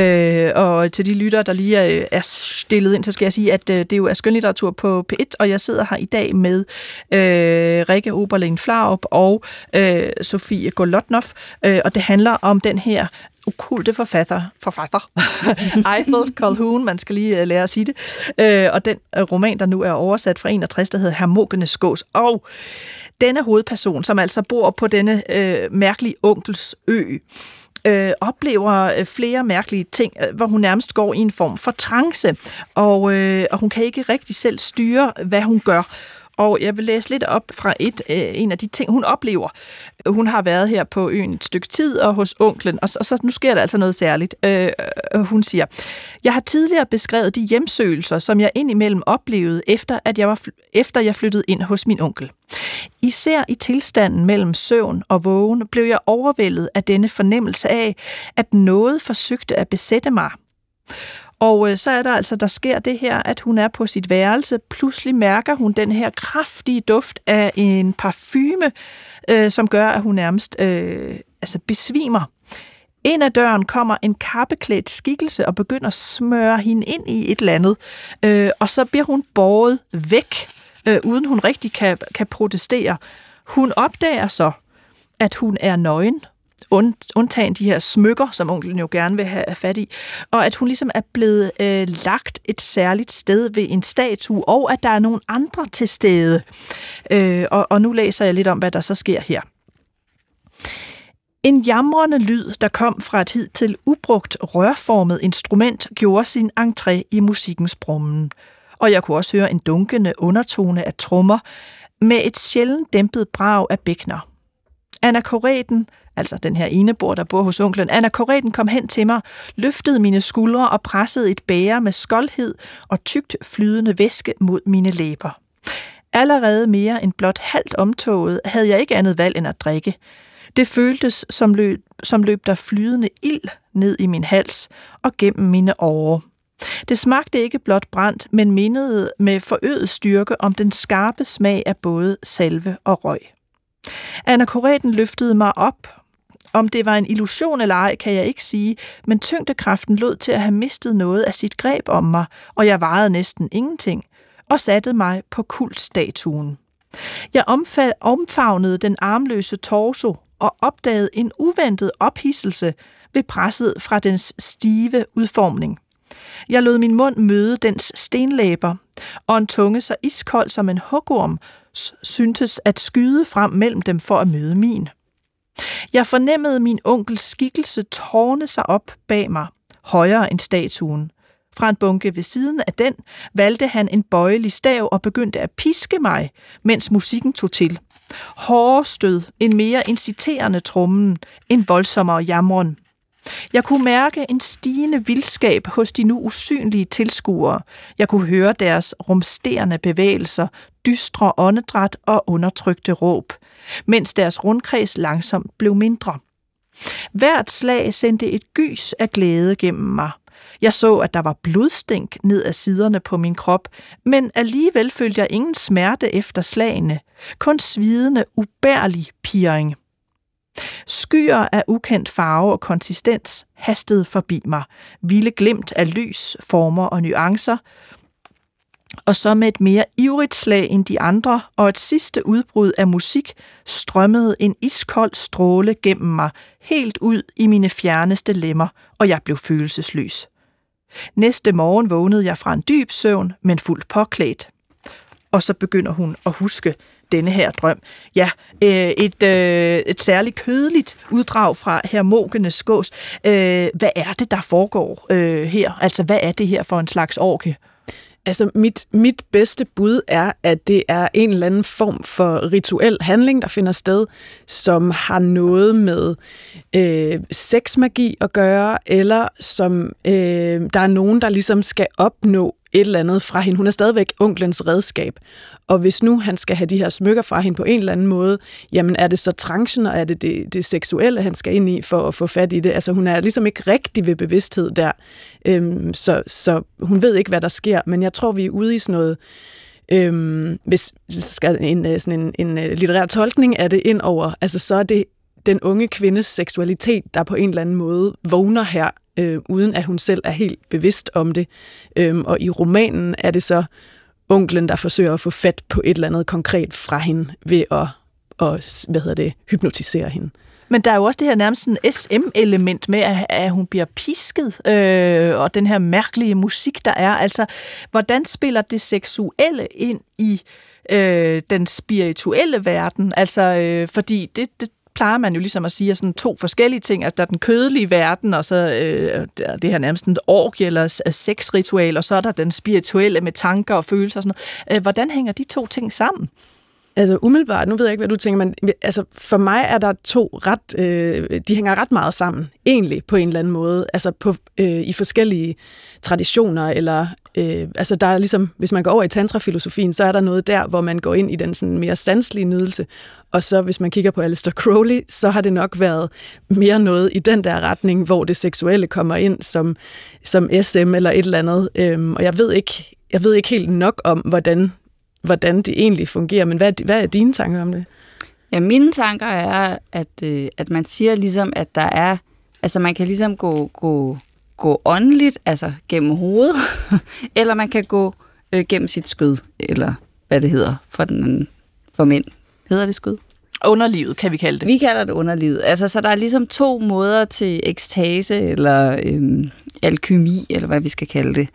Øh, og til de lyttere, der lige øh, er stillet ind, så skal jeg sige, at øh, det jo er skønlitteratur på P et, og jeg sidder her i dag med øh, Rikke Oberlin Flarup og øh, Sofie Golodnoff, øh, og det handler om den her okkulte forfatter, forfatter, Ithell Colquhoun, man skal lige lære at sige det, øh, og den roman, der nu er oversat fra enogtres, der hedder Hermogenes' gås, og denne hovedperson, som altså bor på denne øh, mærkelige onkels ø, Øh, oplever flere mærkelige ting, hvor hun nærmest går i en form for trance, og, øh, og hun kan ikke rigtig selv styre, hvad hun gør. Og jeg vil læse lidt op fra et, øh, en af de ting, hun oplever. Hun har været her på øen et stykke tid og hos onklen, og så, og så nu sker der altså noget særligt. Øh, hun siger, jeg har tidligere beskrevet de hjemsøgelser, som jeg indimellem oplevede, efter at jeg, var fl- efter jeg flyttede ind hos min onkel. Især i tilstanden mellem søvn og vågen blev jeg overvældet af denne fornemmelse af, at noget forsøgte at besætte mig. Og så er der altså, der sker det her, at hun er på sit værelse. Pludselig mærker hun den her kraftige duft af en parfume, øh, som gør, at hun nærmest øh, altså besvimer. Ind ad døren kommer en kappeklædt skikkelse og begynder at smøre hende ind i et eller andet. Øh, og så bliver hun båret væk, øh, uden hun rigtig kan, kan protestere. Hun opdager så, at hun er nøgen. undtagen de her smykker, som onklen jo gerne vil have fat i, og at hun ligesom er blevet øh, lagt et særligt sted ved en statue, og at der er nogle andre til stede. Øh, og, og nu læser jeg lidt om, hvad der så sker her. En jamrende lyd, der kom fra et hidtil ubrugt rørformet instrument, gjorde sin entré i musikkens brummen. Og jeg kunne også høre en dunkende undertone af trommer med et sjældent dæmpet brag af bækkener. Anna Koreten, altså den her enebor, der bor hos onklen, Anna Koreten kom hen til mig, løftede mine skuldre og pressede et bæger med skoldhed og tykt flydende væske mod mine læber. Allerede mere end blot halvt omtåget havde jeg ikke andet valg end at drikke. Det føltes, som løb, som løb der flydende ild ned i min hals og gennem mine årer. Det smagte ikke blot brændt, men mindede med forøget styrke om den skarpe smag af både salve og røg. Anna Koreten løftede mig op. Om det var en illusion eller ej, kan jeg ikke sige, men tyngdekraften lod til at have mistet noget af sit greb om mig, og jeg vejede næsten ingenting, og satte mig på kultstatuen. Jeg omfavnede den armløse torso og opdagede en uventet ophidselse ved presset fra dens stive udformning. Jeg lod min mund møde dens stenlæber, og en tunge så iskold som en hugorm syntes at skyde frem mellem dem for at møde min. Jeg fornemmede min onkels skikkelse tårne sig op bag mig, højere end statuen. Fra en bunke ved siden af den valgte han en bøjelig stav og begyndte at piske mig, mens musikken tog til. Hårde stød, en mere inciterende trommen, en voldsommere jamren. Jeg kunne mærke en stigende vildskab hos de nu usynlige tilskuere. Jeg kunne høre deres rumsterende bevægelser, dystre åndedræt og undertrykte råb, mens deres rundkreds langsomt blev mindre. Hvert slag sendte et gys af glæde gennem mig. Jeg så, at der var blodstænk ned ad siderne på min krop, men alligevel følte jeg ingen smerte efter slagene, kun svidende, ubærlig pirring. Skyer af ukendt farve og konsistens hastede forbi mig, vilde glimt af lys, former og nuancer, og så med et mere ivrigt slag end de andre og et sidste udbrud af musik strømmede en iskold stråle gennem mig, helt ud i mine fjerneste lemmer, og jeg blev følelsesløs. Næste morgen vågnede jeg fra en dyb søvn, men fuldt påklædt. Og så begynder hun at huske denne her drøm. Ja, øh, et, øh, et særligt kødeligt uddrag fra Hermogenes' gås. Øh, hvad er det, der foregår øh, her? Altså, hvad er det her for en slags orke? Altså, mit, mit bedste bud er, at det er en eller anden form for rituel handling, der finder sted, som har noget med øh, sexmagi at gøre, eller som øh, der er nogen, der ligesom skal opnå et eller andet fra hende. Hun er stadigvæk onklens redskab. Og hvis nu han skal have de her smykker fra hende på en eller anden måde, jamen er det så trancen, og er det det, det seksuelle, han skal ind i for at få fat i det? Altså hun er ligesom ikke rigtig ved bevidsthed der, øhm, så, så hun ved ikke, hvad der sker. Men jeg tror, vi er ude i sådan noget, øhm, hvis skal en, sådan en, en litterær tolkning af det ind over, altså så er det den unge kvindes seksualitet, der på en eller anden måde vågner her, øh, uden at hun selv er helt bevidst om det. Øhm, og i romanen er det så onklen, der forsøger at få fat på et eller andet konkret fra hende ved at, at hvad hedder det, hypnotisere hende. Men der er jo også det her nærmest S M-element med, at, at hun bliver pisket, øh, og den her mærkelige musik, der er. Altså, hvordan spiller det seksuelle ind i øh, den spirituelle verden? Altså, øh, fordi det, det plejer man jo ligesom at sige, at sådan to forskellige ting, altså der er den kødelige verden, og så øh, det her nærmest en orgie eller sexritual, og så er der den spirituelle med tanker og følelser og sådan noget. Hvordan hænger de to ting sammen? Altså umiddelbart, nu ved jeg ikke, hvad du tænker, men altså, for mig er der to ret, øh, de hænger ret meget sammen, egentlig på en eller anden måde, altså på, øh, i forskellige traditioner, eller øh, altså der er ligesom, hvis man går over i tantrafilosofien, så er der noget der, hvor man går ind i den sådan mere sanselige nydelse, og så hvis man kigger på Aleister Crowley, så har det nok været mere noget i den der retning, hvor det seksuelle kommer ind som, som S M eller et eller andet, øh, og jeg ved, ikke, jeg ved ikke helt nok om, hvordan hvordan det egentlig fungerer, men hvad, hvad er dine tanker om det? Ja, mine tanker er, at, øh, at man siger ligesom, at der er, altså man kan ligesom gå, gå, gå åndeligt, altså gennem hovedet, eller man kan gå øh, gennem sit skød, eller hvad det hedder, for, den, for mænd. Hedder det skød? Underlivet, kan vi kalde det. Vi kalder det underlivet. Altså, så der er ligesom to måder til ekstase, eller øhm, alkymi, eller hvad vi skal kalde det.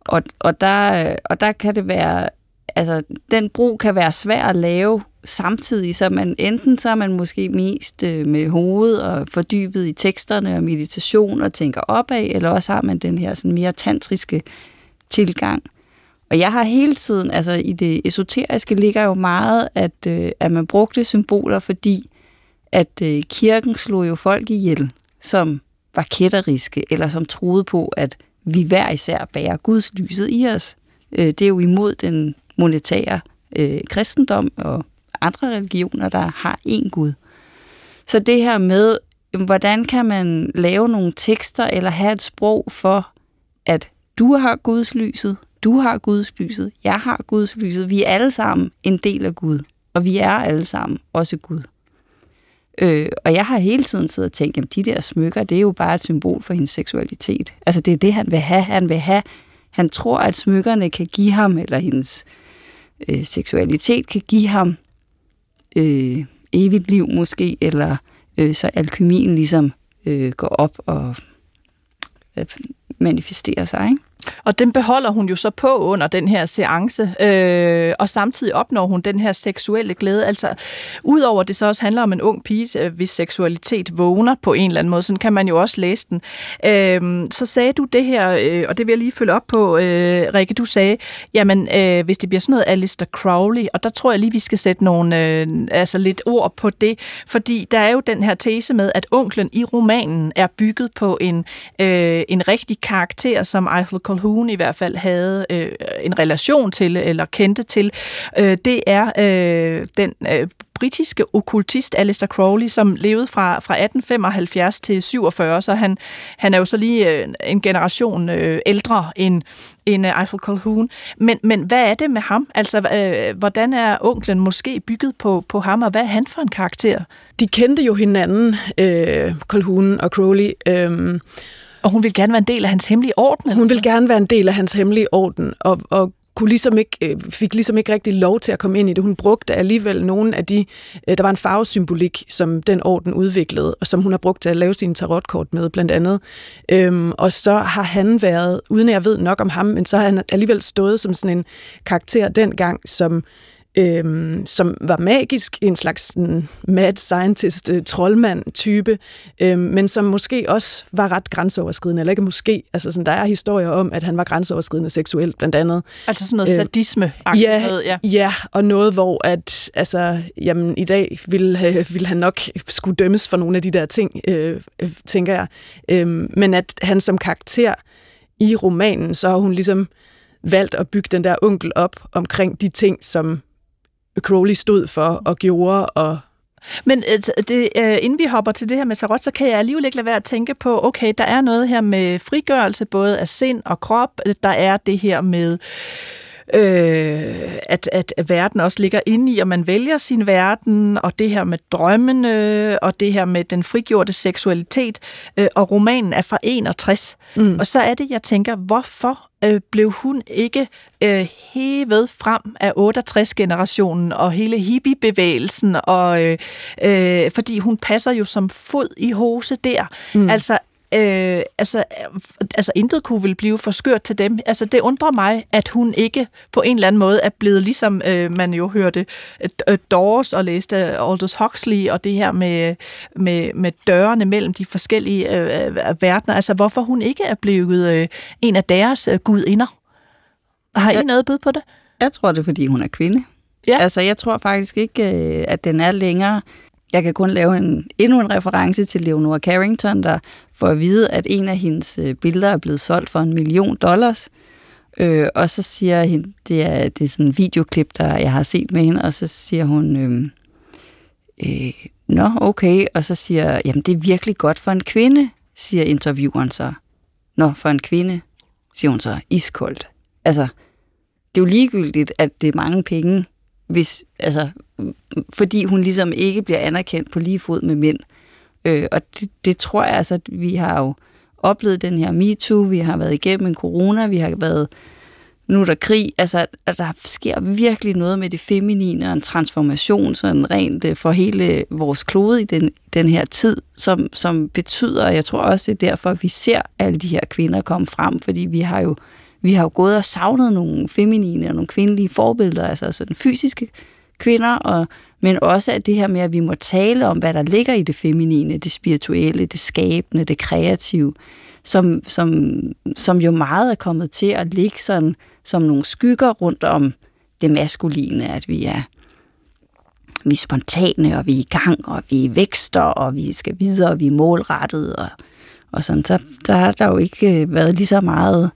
Og, og, der, og der kan det være... Altså, den brug kan være svær at lave samtidig, så man enten så er man måske mest øh, med hovedet og fordybet i teksterne og meditation og tænker opad, eller også har man den her sådan mere tantriske tilgang. Og jeg har hele tiden, altså i det esoteriske ligger jo meget, at, øh, at man brugte symboler, fordi at øh, kirken slog jo folk ihjel, som var kætteriske, eller som troede på, at vi hver især bærer Guds lyset i os. Øh, det er jo imod den monetære øh, kristendom og andre religioner, der har én Gud. Så det her med, hvordan kan man lave nogle tekster, eller have et sprog for, at du har Guds lyset, du har Guds lyset, jeg har Guds lyset, vi er alle sammen en del af Gud, og vi er alle sammen også Gud. Øh, og jeg har hele tiden siddet og tænkt, jamen de der smykker, det er jo bare et symbol for hendes seksualitet. Altså det er det, han vil have, han vil have. Han tror, at smykkerne kan give ham, eller hendes øh, seksualitet kan give ham øh, evigt liv måske, eller øh, så alkymien ligesom øh, går op og øh, manifesterer sig, ikke? Og den beholder hun jo så på under den her seance, øh, og samtidig opnår hun den her seksuelle glæde. Altså, udover det så også handler om en ung pige, hvis seksualitet vågner på en eller anden måde, sådan kan man jo også læse den. Øh, så sagde du det her, øh, og det vil jeg lige følge op på, øh, Rikke, du sagde, jamen, øh, hvis det bliver sådan noget Aleister Crowley, og der tror jeg lige, vi skal sætte nogle, øh, altså lidt ord på det, fordi der er jo den her tese med, at onklen i romanen er bygget på en, øh, en rigtig karakter, som Ithell Colquhoun i hvert fald havde øh, en relation til, eller kendte til, øh, det er øh, den øh, britiske okkultist Aleister Crowley, som levede fra, fra atten femoghalvfjerds til syvogfyrre, så han, han er jo så lige øh, en generation øh, ældre end, end uh, Ithell Colquhoun. Men, men hvad er det med ham? Altså, øh, hvordan er onklen måske bygget på, på ham, og hvad er han for en karakter? De kendte jo hinanden, øh, Colquhoun og Crowley, øh, og hun vil gerne være en del af hans hemmelige orden? Hun vil gerne være en del af hans hemmelige orden, og, og kunne ligesom ikke, fik ligesom ikke rigtig lov til at komme ind i det. Hun brugte alligevel nogle af de... Der var en farvesymbolik, som den orden udviklede, og som hun har brugt til at lave sine tarotkort med, blandt andet. Øhm, og så har han været, uden at jeg ved nok om ham, men så har han alligevel stået som sådan en karakter dengang, som... Øhm, som var magisk, en slags en mad scientist, øh, troldmand-type, øhm, men som måske også var ret grænseoverskridende, eller ikke måske, altså sådan, der er historier om, at han var grænseoverskridende seksuelt, blandt andet. Altså sådan noget øh, sadisme-agtigt. Ja, ja. ja, og noget, hvor at, altså, jamen, i dag ville, øh, ville han nok skulle dømmes for nogle af de der ting, øh, øh, tænker jeg, øh, men at han som karakter i romanen, så har hun ligesom valgt at bygge den der onkel op omkring de ting, som Crowley stod for og gjorde. Og men det, inden vi hopper til det her med tarot, så kan jeg alligevel ikke lade være at tænke på, okay, der er noget her med frigørelse, både af sind og krop. Der er det her med, øh, at, at verden også ligger inde i, og man vælger sin verden, og det her med drømmene, og det her med den frigjorte seksualitet, øh, og romanen er fra enogtres. Mm. Og så er det, jeg tænker, hvorfor blev hun ikke øh, hævet frem af otteogtres-generationen og hele hippie-bevægelsen, og, øh, øh, fordi hun passer jo som fod i hose der. Mm. Altså, øh, altså, altså, intet kunne vel blive for skørt til dem. Altså, det undrer mig, at hun ikke på en eller anden måde er blevet, ligesom øh, man jo hørte øh, Doors og læste Aldous Huxley, og det her med, med, med dørene mellem de forskellige øh, verdener. Altså, hvorfor hun ikke er blevet øh, en af deres øh, gudinder. Har I jeg, noget bud på det? Jeg tror, det er, fordi hun er kvinde. Ja. Altså, jeg tror faktisk ikke, øh, at den er længere. Jeg kan kun lave en, endnu en reference til Leonor Carrington, der får at vide, at en af hendes billeder er blevet solgt for en million dollars. Øh, og så siger hun, det er, det er sådan en videoklip, der jeg har set med hende, og så siger hun, øh, øh, nå, okay, og så siger, jamen det er virkelig godt for en kvinde, siger intervieweren så. Nå, for en kvinde, siger hun så, iskoldt. Altså, det er jo ligegyldigt, at det er mange penge, hvis, altså, fordi hun ligesom ikke bliver anerkendt på lige fod med mænd. Øh, og det, det tror jeg, altså, vi har jo oplevet den her MeToo, vi har været igennem en corona, vi har været nu er der krig, altså at der sker virkelig noget med det feminine og en transformation, sådan rent for hele vores klode i den, den her tid, som, som betyder, og jeg tror også, det er derfor, at vi ser alle de her kvinder komme frem, fordi vi har jo, vi har jo gået og savnet nogle feminine og nogle kvindelige forbilleder, altså sådan fysiske kvinder, og, men også at det her med, at vi må tale om, hvad der ligger i det feminine, det spirituelle, det skabende, det kreative, som, som, som jo meget er kommet til at ligge sådan som nogle skygger rundt om det maskuline, at vi er, vi er spontane, og vi er i gang, og vi er vækster, og vi skal videre, og vi er målrettede, og, og sådan. Så der har der jo ikke været lige så meget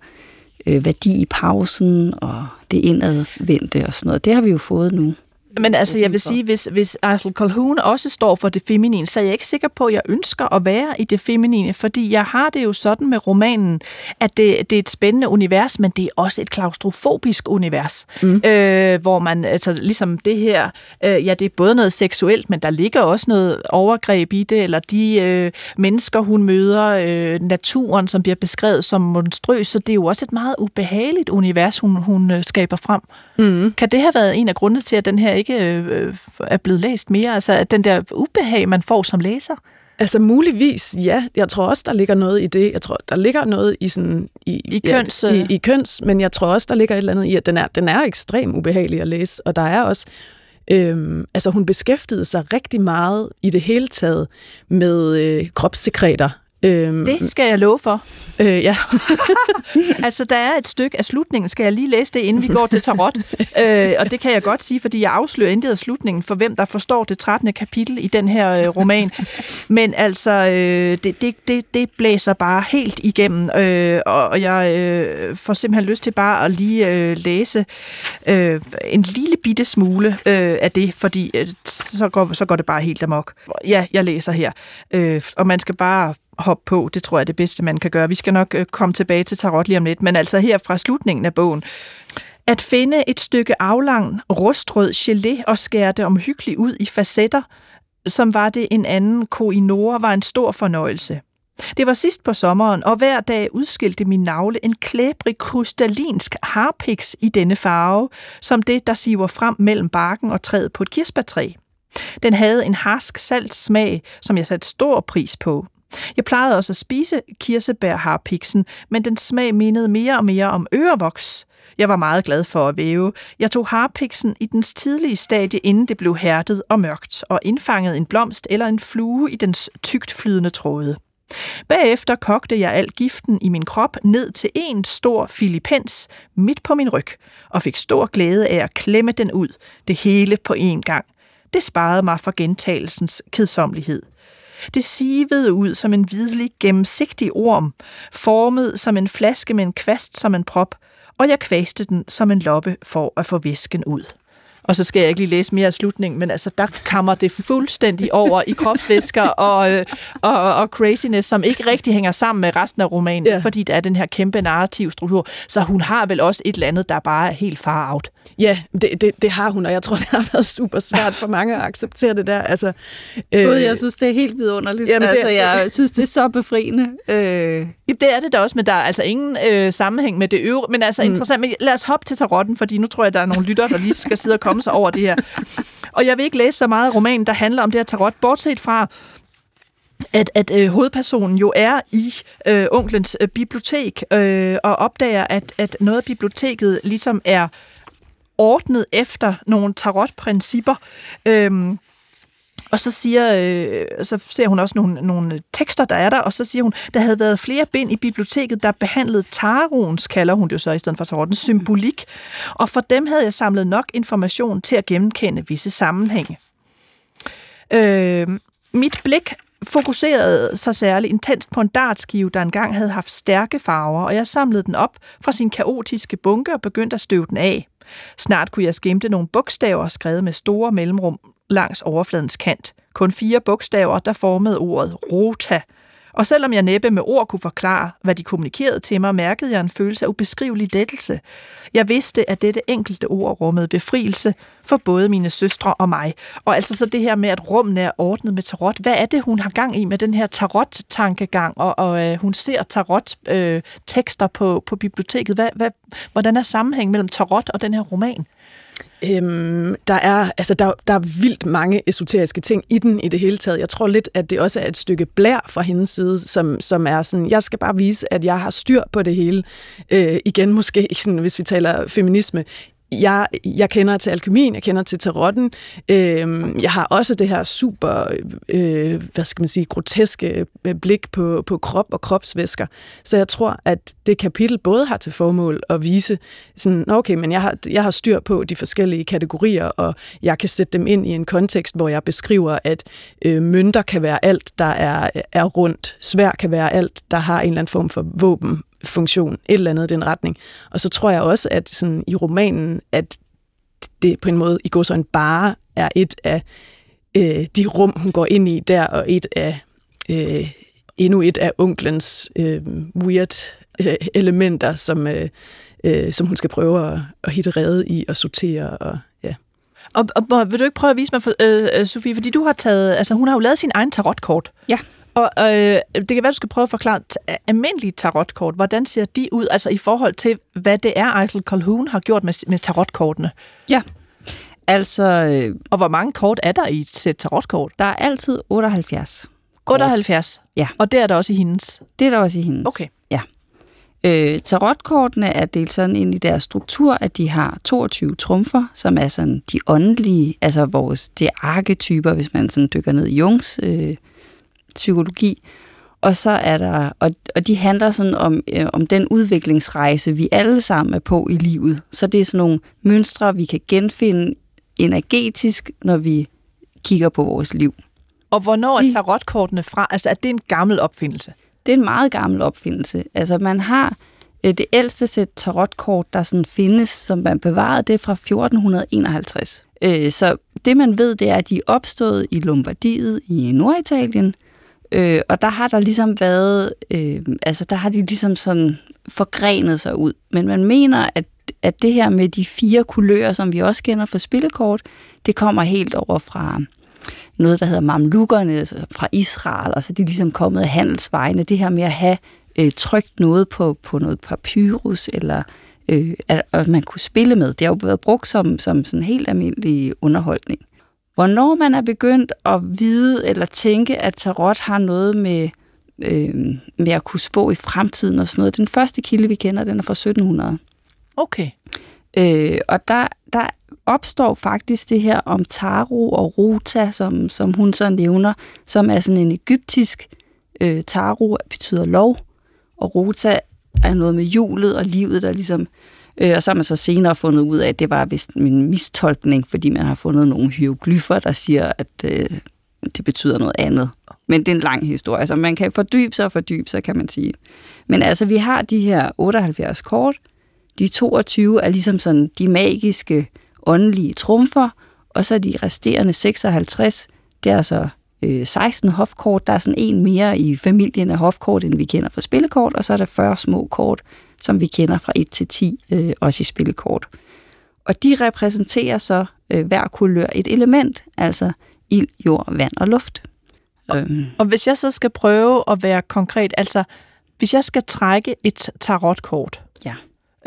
øh, værdi i pausen, og det indadvendte og sådan noget. Det har vi jo fået nu. Men altså, jeg vil sige, hvis, hvis Ithell Colquhoun også står for det feminine, så er jeg ikke sikker på, at jeg ønsker at være i det feminine, fordi jeg har det jo sådan med romanen, at det, det er et spændende univers, men det er også et klaustrofobisk univers, mm. øh, hvor man, altså ligesom det her, øh, ja, det er både noget seksuelt, men der ligger også noget overgreb i det, eller de øh, mennesker, hun møder, øh, naturen, som bliver beskrevet som monstrøs, så det er jo også et meget ubehageligt univers, hun, hun øh, skaber frem. Mm. Kan det have været en af grundene til, at den her ikke er blevet læst mere? Altså den der ubehag, man får som læser? Altså muligvis, ja. Jeg tror også, der ligger noget i det. Jeg tror, der ligger noget i sådan... I, I, køns, ja, i, i køns, men jeg tror også, der ligger et eller andet i, at den er, den er ekstremt ubehagelig at læse, og der er også... Øhm, altså hun beskæftigede sig rigtig meget i det hele taget med øh, kropssekreter. Øhm, det skal jeg love for. Øh, ja. Altså, der er et stykke af slutningen. Skal jeg lige læse det, inden vi går til tarot? øh, og det kan jeg godt sige, fordi jeg afslører intet af slutningen for hvem, der forstår det trettende kapitel i den her øh, roman. Men altså, øh, det, det, det, det blæser bare helt igennem, øh, og, og jeg øh, får simpelthen lyst til bare at lige øh, læse øh, en lille bitte smule øh, af det, fordi øh, så, går, så går det bare helt amok. Ja, jeg læser her, øh, og man skal bare... hop på, det tror jeg er det bedste, man kan gøre. Vi skal nok øh, komme tilbage til tarot lige om lidt, men altså her fra slutningen af bogen. At finde et stykke aflang, rustrød gelé og skære det omhyggeligt ud i facetter, som var det en anden koinore, var en stor fornøjelse. Det var sidst på sommeren, og hver dag udskilte min navle en klæbrig krystallinsk harpiks i denne farve, som det, der siver frem mellem barken og træet på et kirsebærtræ. Den havde en harsk salt smag, som jeg satte stor pris på. Jeg plejede også at spise kirsebærharpiksen, men den smag mindede mere og mere om ørevoks. Jeg var meget glad for at væve. Jeg tog harpiksen i dens tidlige stadie, inden det blev hærdet og mørkt, og indfangede en blomst eller en flue i dens tykt flydende tråde. Bagefter kogte jeg al giften i min krop ned til en stor filipens midt på min ryg, og fik stor glæde af at klemme den ud, det hele på én gang. Det sparede mig for gentagelsens kedsommelighed. Det sivede ud som en hvidlig, gennemsigtig orm, formet som en flaske med en kvast som en prop, og jeg kvaste den som en loppe for at få væsken ud. Og så skal jeg ikke lige læse mere af slutningen, men altså, der kammer det fuldstændig over i kropsvæsker og, og, og craziness, som ikke rigtig hænger sammen med resten af romanen, ja, fordi der er den her kæmpe narrativ struktur. Så hun har vel også et eller andet, der bare er helt far out. Ja, det, det, det har hun, og jeg tror, det har været super svært for mange at acceptere det der. Altså, øh, Gud, jeg synes, det er helt vidunderligt. Jamen, altså, det, jeg synes, det er så befriende. Øh. Det er det da også, men der er altså ingen øh, sammenhæng med det øvrige, men altså mm. interessant. Men lad os hoppe til tarotten, fordi nu tror jeg, der er nogle lyttere, der lige skal sidde og komme sig over det her. Og jeg vil ikke læse så meget af romanen, der handler om det her tarot, bortset fra, at, at øh, hovedpersonen jo er i øh, onklens øh, bibliotek, øh, og opdager, at, at noget af biblioteket ligesom er ordnet efter nogle tarotprincipper. Øhm, og så siger, øh, så ser hun også nogle, nogle tekster, der er der, og så siger hun, der havde været flere bind i biblioteket, der behandlede taroens, kalder hun det jo så i stedet for tarotens, symbolik. Og for dem havde jeg samlet nok information til at gennemkende visse sammenhænge. Øh, mit blik fokuserede sig særlig intenst på en dartskive, der engang havde haft stærke farver, og jeg samlede den op fra sin kaotiske bunke og begyndte at støve den af. Snart kunne jeg skimte nogle bogstaver skrevet med store mellemrum langs overfladens kant. Kun fire bogstaver, der formede ordet Rota, Og selvom jeg næppe med ord kunne forklare, hvad de kommunikerede til mig, mærkede jeg en følelse af ubeskrivelig lettelse. Jeg vidste, at dette enkelte ord rummede befrielse for både mine søstre og mig. Og altså så det her med, at rummene er ordnet med tarot. Hvad er det, hun har gang i med den her tarot-tankegang? Og, og øh, hun ser tarot-tekster øh, på, på biblioteket. Hvad, hvad, hvordan er sammenhængen mellem tarot og den her roman? Øhm, der er altså der, der er vildt mange esoteriske ting i den i det hele taget. Jeg tror lidt, at det også er et stykke blær fra hendes side, som, som er sådan, jeg skal bare vise, at jeg har styr på det hele. Øh, igen måske, sådan, hvis vi taler feminisme. Jeg, jeg kender til alkymien, jeg kender til tarotten. Øh, jeg har også det her super, øh, hvad skal man sige, groteske blik på, på krop og kropsvæsker. Så jeg tror, at det kapitel både har til formål at vise, sådan, okay, men jeg har, jeg har styr på de forskellige kategorier, og jeg kan sætte dem ind i en kontekst, hvor jeg beskriver, at øh, mønter kan være alt, der er, er rundt. Sværd kan være alt, der har en eller anden form for våben. Funktion, et eller andet i den retning. Og så tror jeg også, at sådan i romanen, at det på en måde i gåsøjne bare er et af øh, de rum, hun går ind i der, og et af øh, endnu et af onklens øh, weird øh, elementer, som, øh, øh, som hun skal prøve at, at hitte rede i og sortere og ja. Og, og vil du ikke prøve at vise mig, for, øh, Sofie, fordi du har taget, altså hun har jo lavet sin egen tarotkort. Ja. Og øh, det kan være, du skal prøve at forklare t- almindelige tarotkort. Hvordan ser de ud, altså i forhold til, hvad det er, Ithell Colquhoun har gjort med, med tarotkortene? Ja, altså... Øh, og hvor mange kort er der i et sæt tarotkort? Der er altid otteoghalvfjerds. Kort. otteoghalvfjerds? Ja. Og det er der også i hendes? Det er der også i hendes. Okay. Ja. Øh, tarotkortene er delt sådan ind i deres struktur, at de har toogtyve trumfer, som er sådan de åndelige, altså vores, det er arketyper, hvis man sådan dykker ned i Jungs... Øh, psykologi, og så er der og, og de handler sådan om, øh, om den udviklingsrejse, vi alle sammen er på i livet. Så det er sådan nogle mønstre, vi kan genfinde energetisk, når vi kigger på vores liv. Og hvornår er tarotkortene fra? Altså, er det en gammel opfindelse? Det er en meget gammel opfindelse. Altså, man har øh, det ældste sæt tarotkort, der sådan findes, som man bevarede, det er fra fjorten enoghalvtreds. Øh, så det, man ved, det er, at de er opstået i Lombardiet i Norditalien. Øh, og der har der ligesom været, øh, altså der har de ligesom sådan forgrenet sig ud. Men man mener, at, at det her med de fire kulører, som vi også kender fra spillekort, det kommer helt over fra noget, der hedder mamlukkerne, altså fra Israel, og så er de ligesom kommet af handelsvejene. Det her med at have øh, trykt noget på, på noget papyrus, eller øh, at, at man kunne spille med. Det har jo været brugt som, som sådan helt almindelig underholdning. Hvornår man er begyndt at vide eller tænke, at tarot har noget med, øh, med at kunne spå i fremtiden og sådan noget. Den første kilde, vi kender, den er fra sytten hundrede. Okay. Øh, og der, der opstår faktisk det her om tarot og Rota, som, som hun så nævner, som er sådan en egyptisk øh, tarot, betyder lov, og Rota er noget med hjulet og livet, der ligesom... Og så har man så senere fundet ud af, at det var vist min mistolkning, fordi man har fundet nogle hieroglyffer, der siger, at øh, det betyder noget andet. Men det er en lang historie, så altså, man kan fordybe sig og fordybe sig, kan man sige. Men altså, vi har de her otteoghalvfjerds kort. De toogtyve er ligesom sådan de magiske, åndelige trumfer, og så de resterende seksoghalvtreds, det er så øh, seksten hofkort. Der er sådan en mere i familien af hofkort, end vi kender fra spillekort, og så er der fyrre små kort, som vi kender fra et til ti, øh, også i spillekort. Og de repræsenterer så øh, hver kulør et element, altså ild, jord, vand og luft. Og, øhm. og hvis jeg så skal prøve at være konkret, altså hvis jeg skal trække et tarotkort, ja.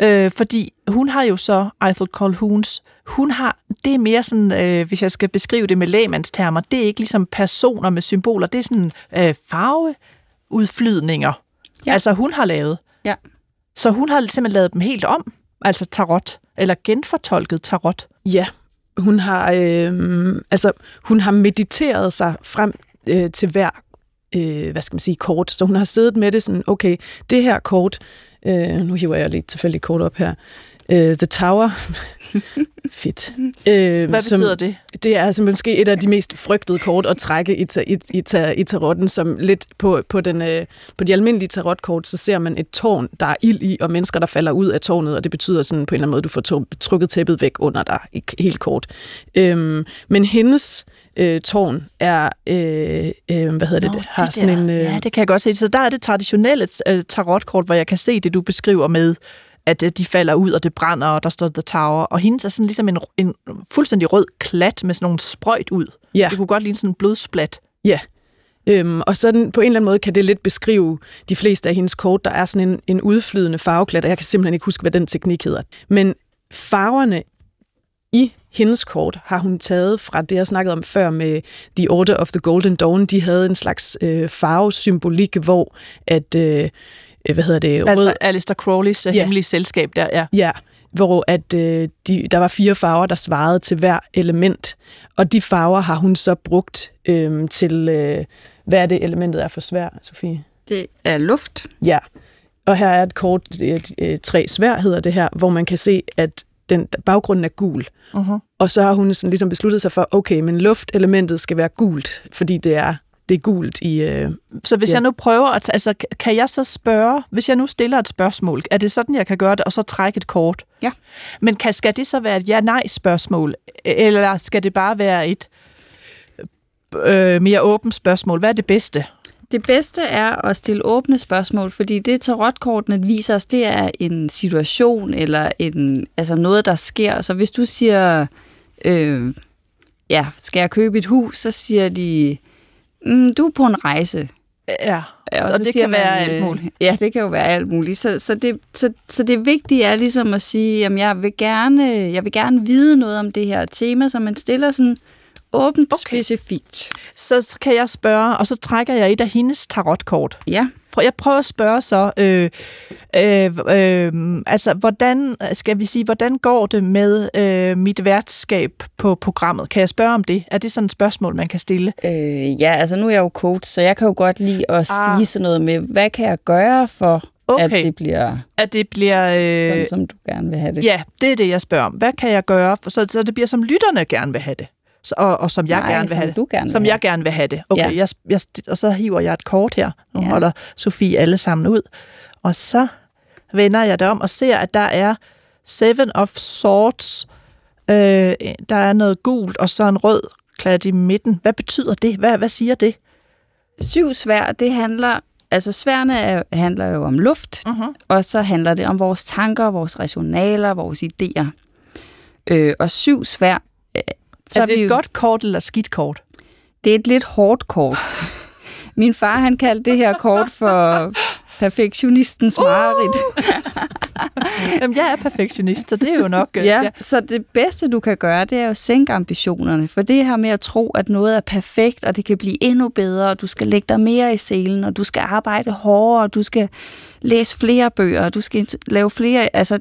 øh, fordi hun har jo så, Ithell Colquhouns, hun har, det er mere sådan, øh, hvis jeg skal beskrive det med lægmandstermer, det er ikke ligesom personer med symboler, det er sådan øh, farveudflydninger, ja. Altså hun har lavet. Ja. Så hun har simpelthen lavet dem helt om, altså tarot, eller genfortolket tarot. Ja, hun har, øh, altså, hun har mediteret sig frem øh, til hver øh, hvad skal man sige, kort. Så hun har siddet med det sådan, okay, det her kort, øh, nu hiver jeg lige tilfældigt kort op her, øh, The Tower, fedt. Øh, hvad som, betyder det? Det er altså måske et af de mest frygtede kort at trække i, ta, i, i, ta, i tarotten, som lidt på, på, den, øh, på de almindelige tarotkort, så ser man et tårn, der er ild i, og mennesker, der falder ud af tårnet, og det betyder sådan på en eller anden måde, du får trukket tæppet væk under dig, helt kort. Øh, men hendes øh, tårn er, øh, øh, hvad hedder Nå, det, har det sådan en... Øh... Ja, det kan jeg godt se. Så der er det traditionelle tarotkort, hvor jeg kan se det, du beskriver med, at de falder ud, og det brænder, og der står The Tower. Og hendes er sådan ligesom en, en fuldstændig rød klat med sådan nogle sprøjt ud. Ja. Det kunne godt ligne sådan en blodsplat. Ja. Øhm, og sådan på en eller anden måde kan det lidt beskrive de fleste af hendes kort. Der er sådan en, en udflydende farveklat, og jeg kan simpelthen ikke huske, hvad den teknik hedder. Men farverne i hendes kort har hun taget fra det, jeg snakkede om før med The Order of the Golden Dawn. De havde en slags øh, farvesymbolik, hvor at... Øh, hvad hedder det? Altså rød... Aleister Crowleys ja. hemmelige selskab der, ja. Ja, hvor at, øh, de, der var fire farver, der svarede til hver element, og de farver har hun så brugt øh, til, øh, hvad er det elementet er for svær, Sofie? Det er luft. Ja, og her er et kort, et, et, tre svær hedder det her, hvor man kan se, at den, baggrunden er gul. Uh-huh. Og så har hun sådan ligesom besluttet sig for, okay, men luftelementet skal være gult, fordi det er... det er gult i... Øh, så hvis ja. jeg nu prøver at... Altså, kan jeg så spørge... Hvis jeg nu stiller et spørgsmål, er det sådan, jeg kan gøre det, og så trække et kort? Ja. Men kan, skal det så være et ja-nej-spørgsmål? Eller skal det bare være et øh, mere åbent spørgsmål? Hvad er det bedste? Det bedste er at stille åbne spørgsmål, fordi det tarotkortene viser os, det er en situation, eller en, altså noget, der sker. Så hvis du siger... Øh, ja, skal jeg købe et hus? Så siger de... Mm, du er på en rejse. Ja, og, og det kan man, være alt muligt. Ja, det kan jo være alt muligt. Så, så, det, så, så det vigtige er ligesom at sige, jamen jeg vil gerne, jeg vil gerne vide noget om det her tema, så man stiller sådan åbent okay. specifikt. Så, så kan jeg spørge, og så trækker jeg et af hendes tarotkort. Ja. Jeg prøver at spørge så, øh, øh, øh, altså hvordan skal vi sige, hvordan går det med øh, mit værtskab på programmet? Kan jeg spørge om det? Er det sådan et spørgsmål, man kan stille? Øh, ja, altså nu er jeg jo coach, så jeg kan jo godt lide at ah. sige sådan noget med, hvad kan jeg gøre for, okay. at det bliver, at det bliver øh, sådan, som du gerne vil have det? Ja, det er det, jeg spørger om. Hvad kan jeg gøre, for, så, så det bliver, som lytterne gerne vil have det? Og, og som jeg Nej, gerne vil have det. Gerne som vil have. jeg gerne vil have det. Okay, ja. jeg, jeg, og så hiver jeg et kort her. Nu ja. holder Sofie alle sammen ud. Og så vender jeg det om og ser, at der er Seven of Swords. Øh, der er noget gult, og så en rød klat i midten. Hvad betyder det? Hvad, hvad siger det? Syv svær, det handler... Altså sværene handler jo om luft, uh-huh. og så handler det om vores tanker, vores rationaler, vores idéer. Øh, og syv svær... Øh, Så er det et jo... godt kort eller skidt kort? Det er et lidt hårdt kort. Min far, han kaldte det her kort for perfektionistens uh! mareridt. Jamen, jeg er perfektionist, så det er jo nok... ja, ja, så det bedste, du kan gøre, det er jo at sænke ambitionerne. For det her med at tro, at noget er perfekt, og det kan blive endnu bedre, og du skal lægge dig mere i selen, og du skal arbejde hårdere, og du skal læse flere bøger, og du skal lave flere... Altså,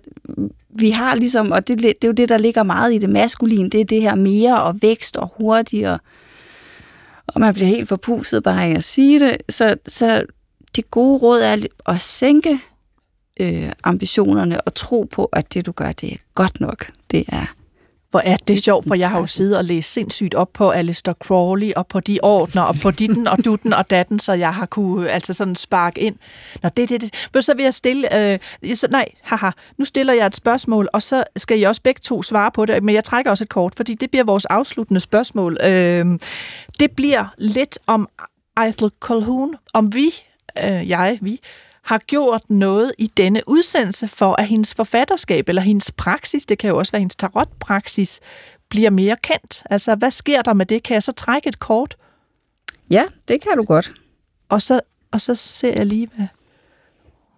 vi har ligesom, og det, det er jo det, der ligger meget i det maskuline, det er det her mere og vækst og hurtigere. Og man bliver helt forpustet bare af at sige det. Så, så det gode råd er at sænke øh, ambitionerne og tro på, at det, du gør, det er godt nok. Det er... Hvor er det sjovt, for jeg har jo siddet og læst sindssygt op på Aleister Crowley, og på de ordner, og på ditten og dutten og datten, så jeg har kunne altså sådan sparke ind. Nå, det det, det. Men så vil jeg stille... Øh, så, nej, haha, nu stiller jeg et spørgsmål, og så skal I også begge to svare på det, men jeg trækker også et kort, fordi det bliver vores afsluttende spørgsmål. Øh, det bliver lidt om Ithell Colquhoun, om vi, øh, jeg, vi... har gjort noget i denne udsendelse for, at hendes forfatterskab eller hendes praksis, det kan jo også være hendes tarotpraksis, bliver mere kendt. Altså, hvad sker der med det? Kan jeg så trække et kort? Ja, det kan du godt. Og så, og så ser jeg lige, hvad...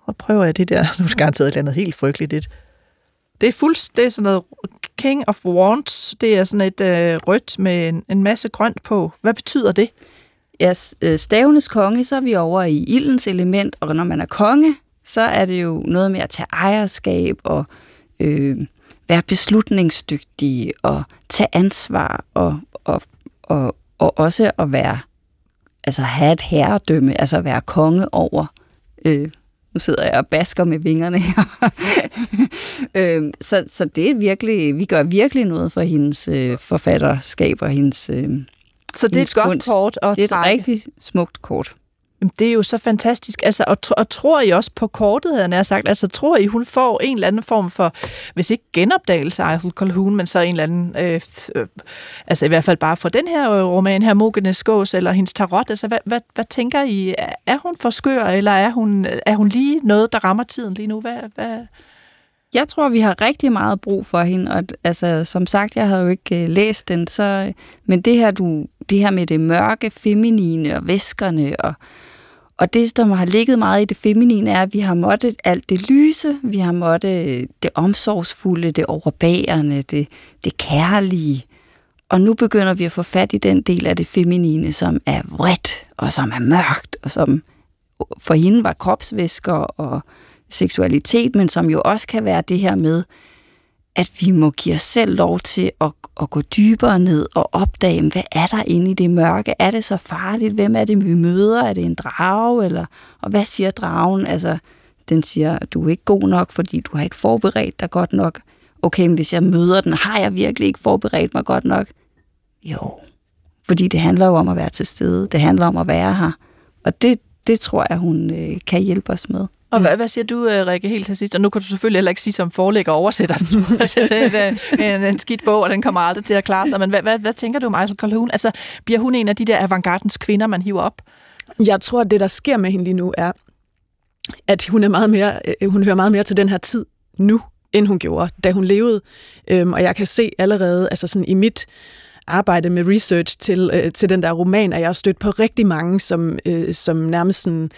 Og prøver jeg det der? Nu skal jeg tage et eller andet helt frygteligt lidt. Det er fuldstændig sådan noget King of Wands. Det er sådan et øh, rødt med en, en masse grønt på. Hvad betyder det? Ja, stavenes konge, så er vi over i ildens element, og når man er konge, så er det jo noget med at tage ejerskab og øh, være beslutningsdygtig og tage ansvar og, og, og, og også at være, altså have et herredømme, altså være konge over. Øh, nu sidder jeg og basker med vingerne her. øh, så, så det er virkelig, vi gør virkelig noget for hendes øh, forfatterskab og hendes... Øh, Så det er et godt kort. Og det er et rigtig smukt kort. Det er jo så fantastisk. Altså, og, og tror I også på kortet, havde jeg sagt? Altså, tror I, hun får en eller anden form for, hvis ikke genopdagelse af Ithell Colquhoun, men så en eller anden, øh, øh, altså i hvert fald bare for den her roman, Hermogenes' gås eller hendes tarot. Altså, hvad, hvad, hvad tænker I? Er hun for skør, eller er hun, er hun lige noget, der rammer tiden lige nu? Hvad, hvad? Jeg tror, vi har rigtig meget brug for hende. Og, altså, som sagt, jeg havde jo ikke øh, læst den, så, men det her, du, det her med det mørke, feminine og væskerne og Og det, der har ligget meget i det feminine, er, at vi har måttet alt det lyse, vi har måttet det omsorgsfulde, det overbærende, det, det kærlige. Og nu begynder vi at få fat i den del af det feminine, som er vredt, og som er mørkt, og som for hende var kropsvæsker og seksualitet, men som jo også kan være det her med, at vi må give os selv lov til at, at gå dybere ned og opdage, hvad er der inde i det mørke? Er det så farligt? Hvem er det, vi møder? Er det en drage? Eller, og hvad siger dragen? Altså, den siger, du er ikke god nok, fordi du har ikke forberedt dig godt nok. Okay, men hvis jeg møder den, har jeg virkelig ikke forberedt mig godt nok? Jo, fordi det handler jo om at være til stede. Det handler om at være her. Og det, det tror jeg, hun kan hjælpe os med. Og hvad, hvad siger du, Rikke, helt til sidst? Og nu kan du selvfølgelig heller ikke sige som forlægger og oversætter. Det er en, en skidt bog, og den kommer aldrig til at klare sig. Men hvad, hvad, hvad tænker du om Ithell Colquhoun? Altså, bliver hun en af de der avantgardens kvinder, man hiver op? Jeg tror, at det, der sker med hende lige nu, er, at hun, er meget mere, hun hører meget mere til den her tid nu, end hun gjorde, da hun levede. Øhm, og jeg kan se allerede altså sådan i mit arbejde med research til, øh, til den der roman, at jeg har stødt på rigtig mange, som, øh, som nærmest sådan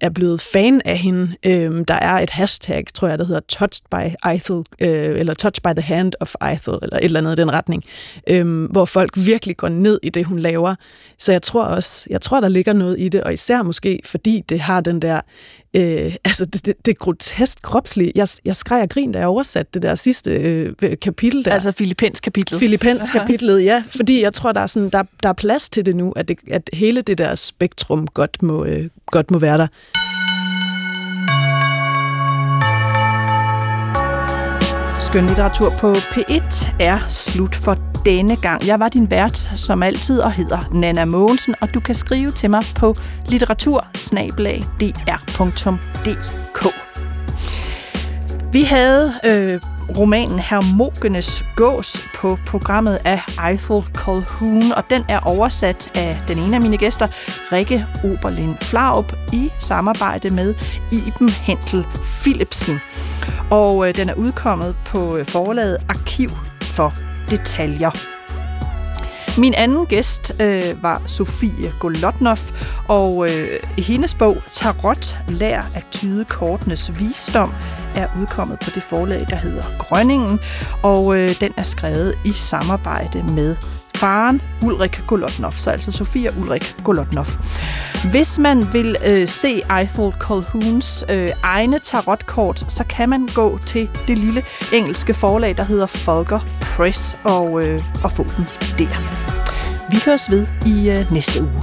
er blevet fan af hende. Øh, der er et hashtag, tror jeg, der hedder Touched by Ithell, øh, eller Touched by the Hand of Ithell, eller et eller andet i den retning, øh, hvor folk virkelig går ned i det, hun laver. Så jeg tror også, jeg tror, der ligger noget i det, og især måske, fordi det har den der Øh, altså det, det, det grotesk kropslige. Jeg, jeg skreg og grin, da jeg oversatte det der sidste øh, kapitel der. Altså Filippens kapitlet. Filippens kapitlet, ja. Fordi jeg tror, der er, sådan, der, der er plads til det nu, at, det, at hele det der spektrum godt må, øh, godt må være der. Skøn litteratur på P et er slut for denne gang. Jeg var din vært, som altid, og hedder Nanna Mogensen, og du kan skrive til mig på litteratur bindestreg d r punktum d k. Vi havde øh, romanen Hermogenes' gås på programmet af Ithell Colquhoun, og den er oversat af den ene af mine gæster, Rikke Oberlin Flarup, i samarbejde med Iben Hentel Philipsen. Og øh, den er udkommet på forlaget Arkiv for detaljer. Min anden gæst øh, var Sofie Golodnoff, og øh, hendes bog Tarot, lær at tyde kortenes visdom, er udkommet på det forlag, der hedder Grønningen, og øh, den er skrevet i samarbejde med faren Ulrik Golodnoff, så altså Sofie Ulrik Golodnoff. Hvis man vil øh, se Ithell Colquhouns øh, egne tarotkort, så kan man gå til det lille engelske forlag, der hedder Folker Press, og, øh, og få den der. Vi høres ved i øh, næste uge.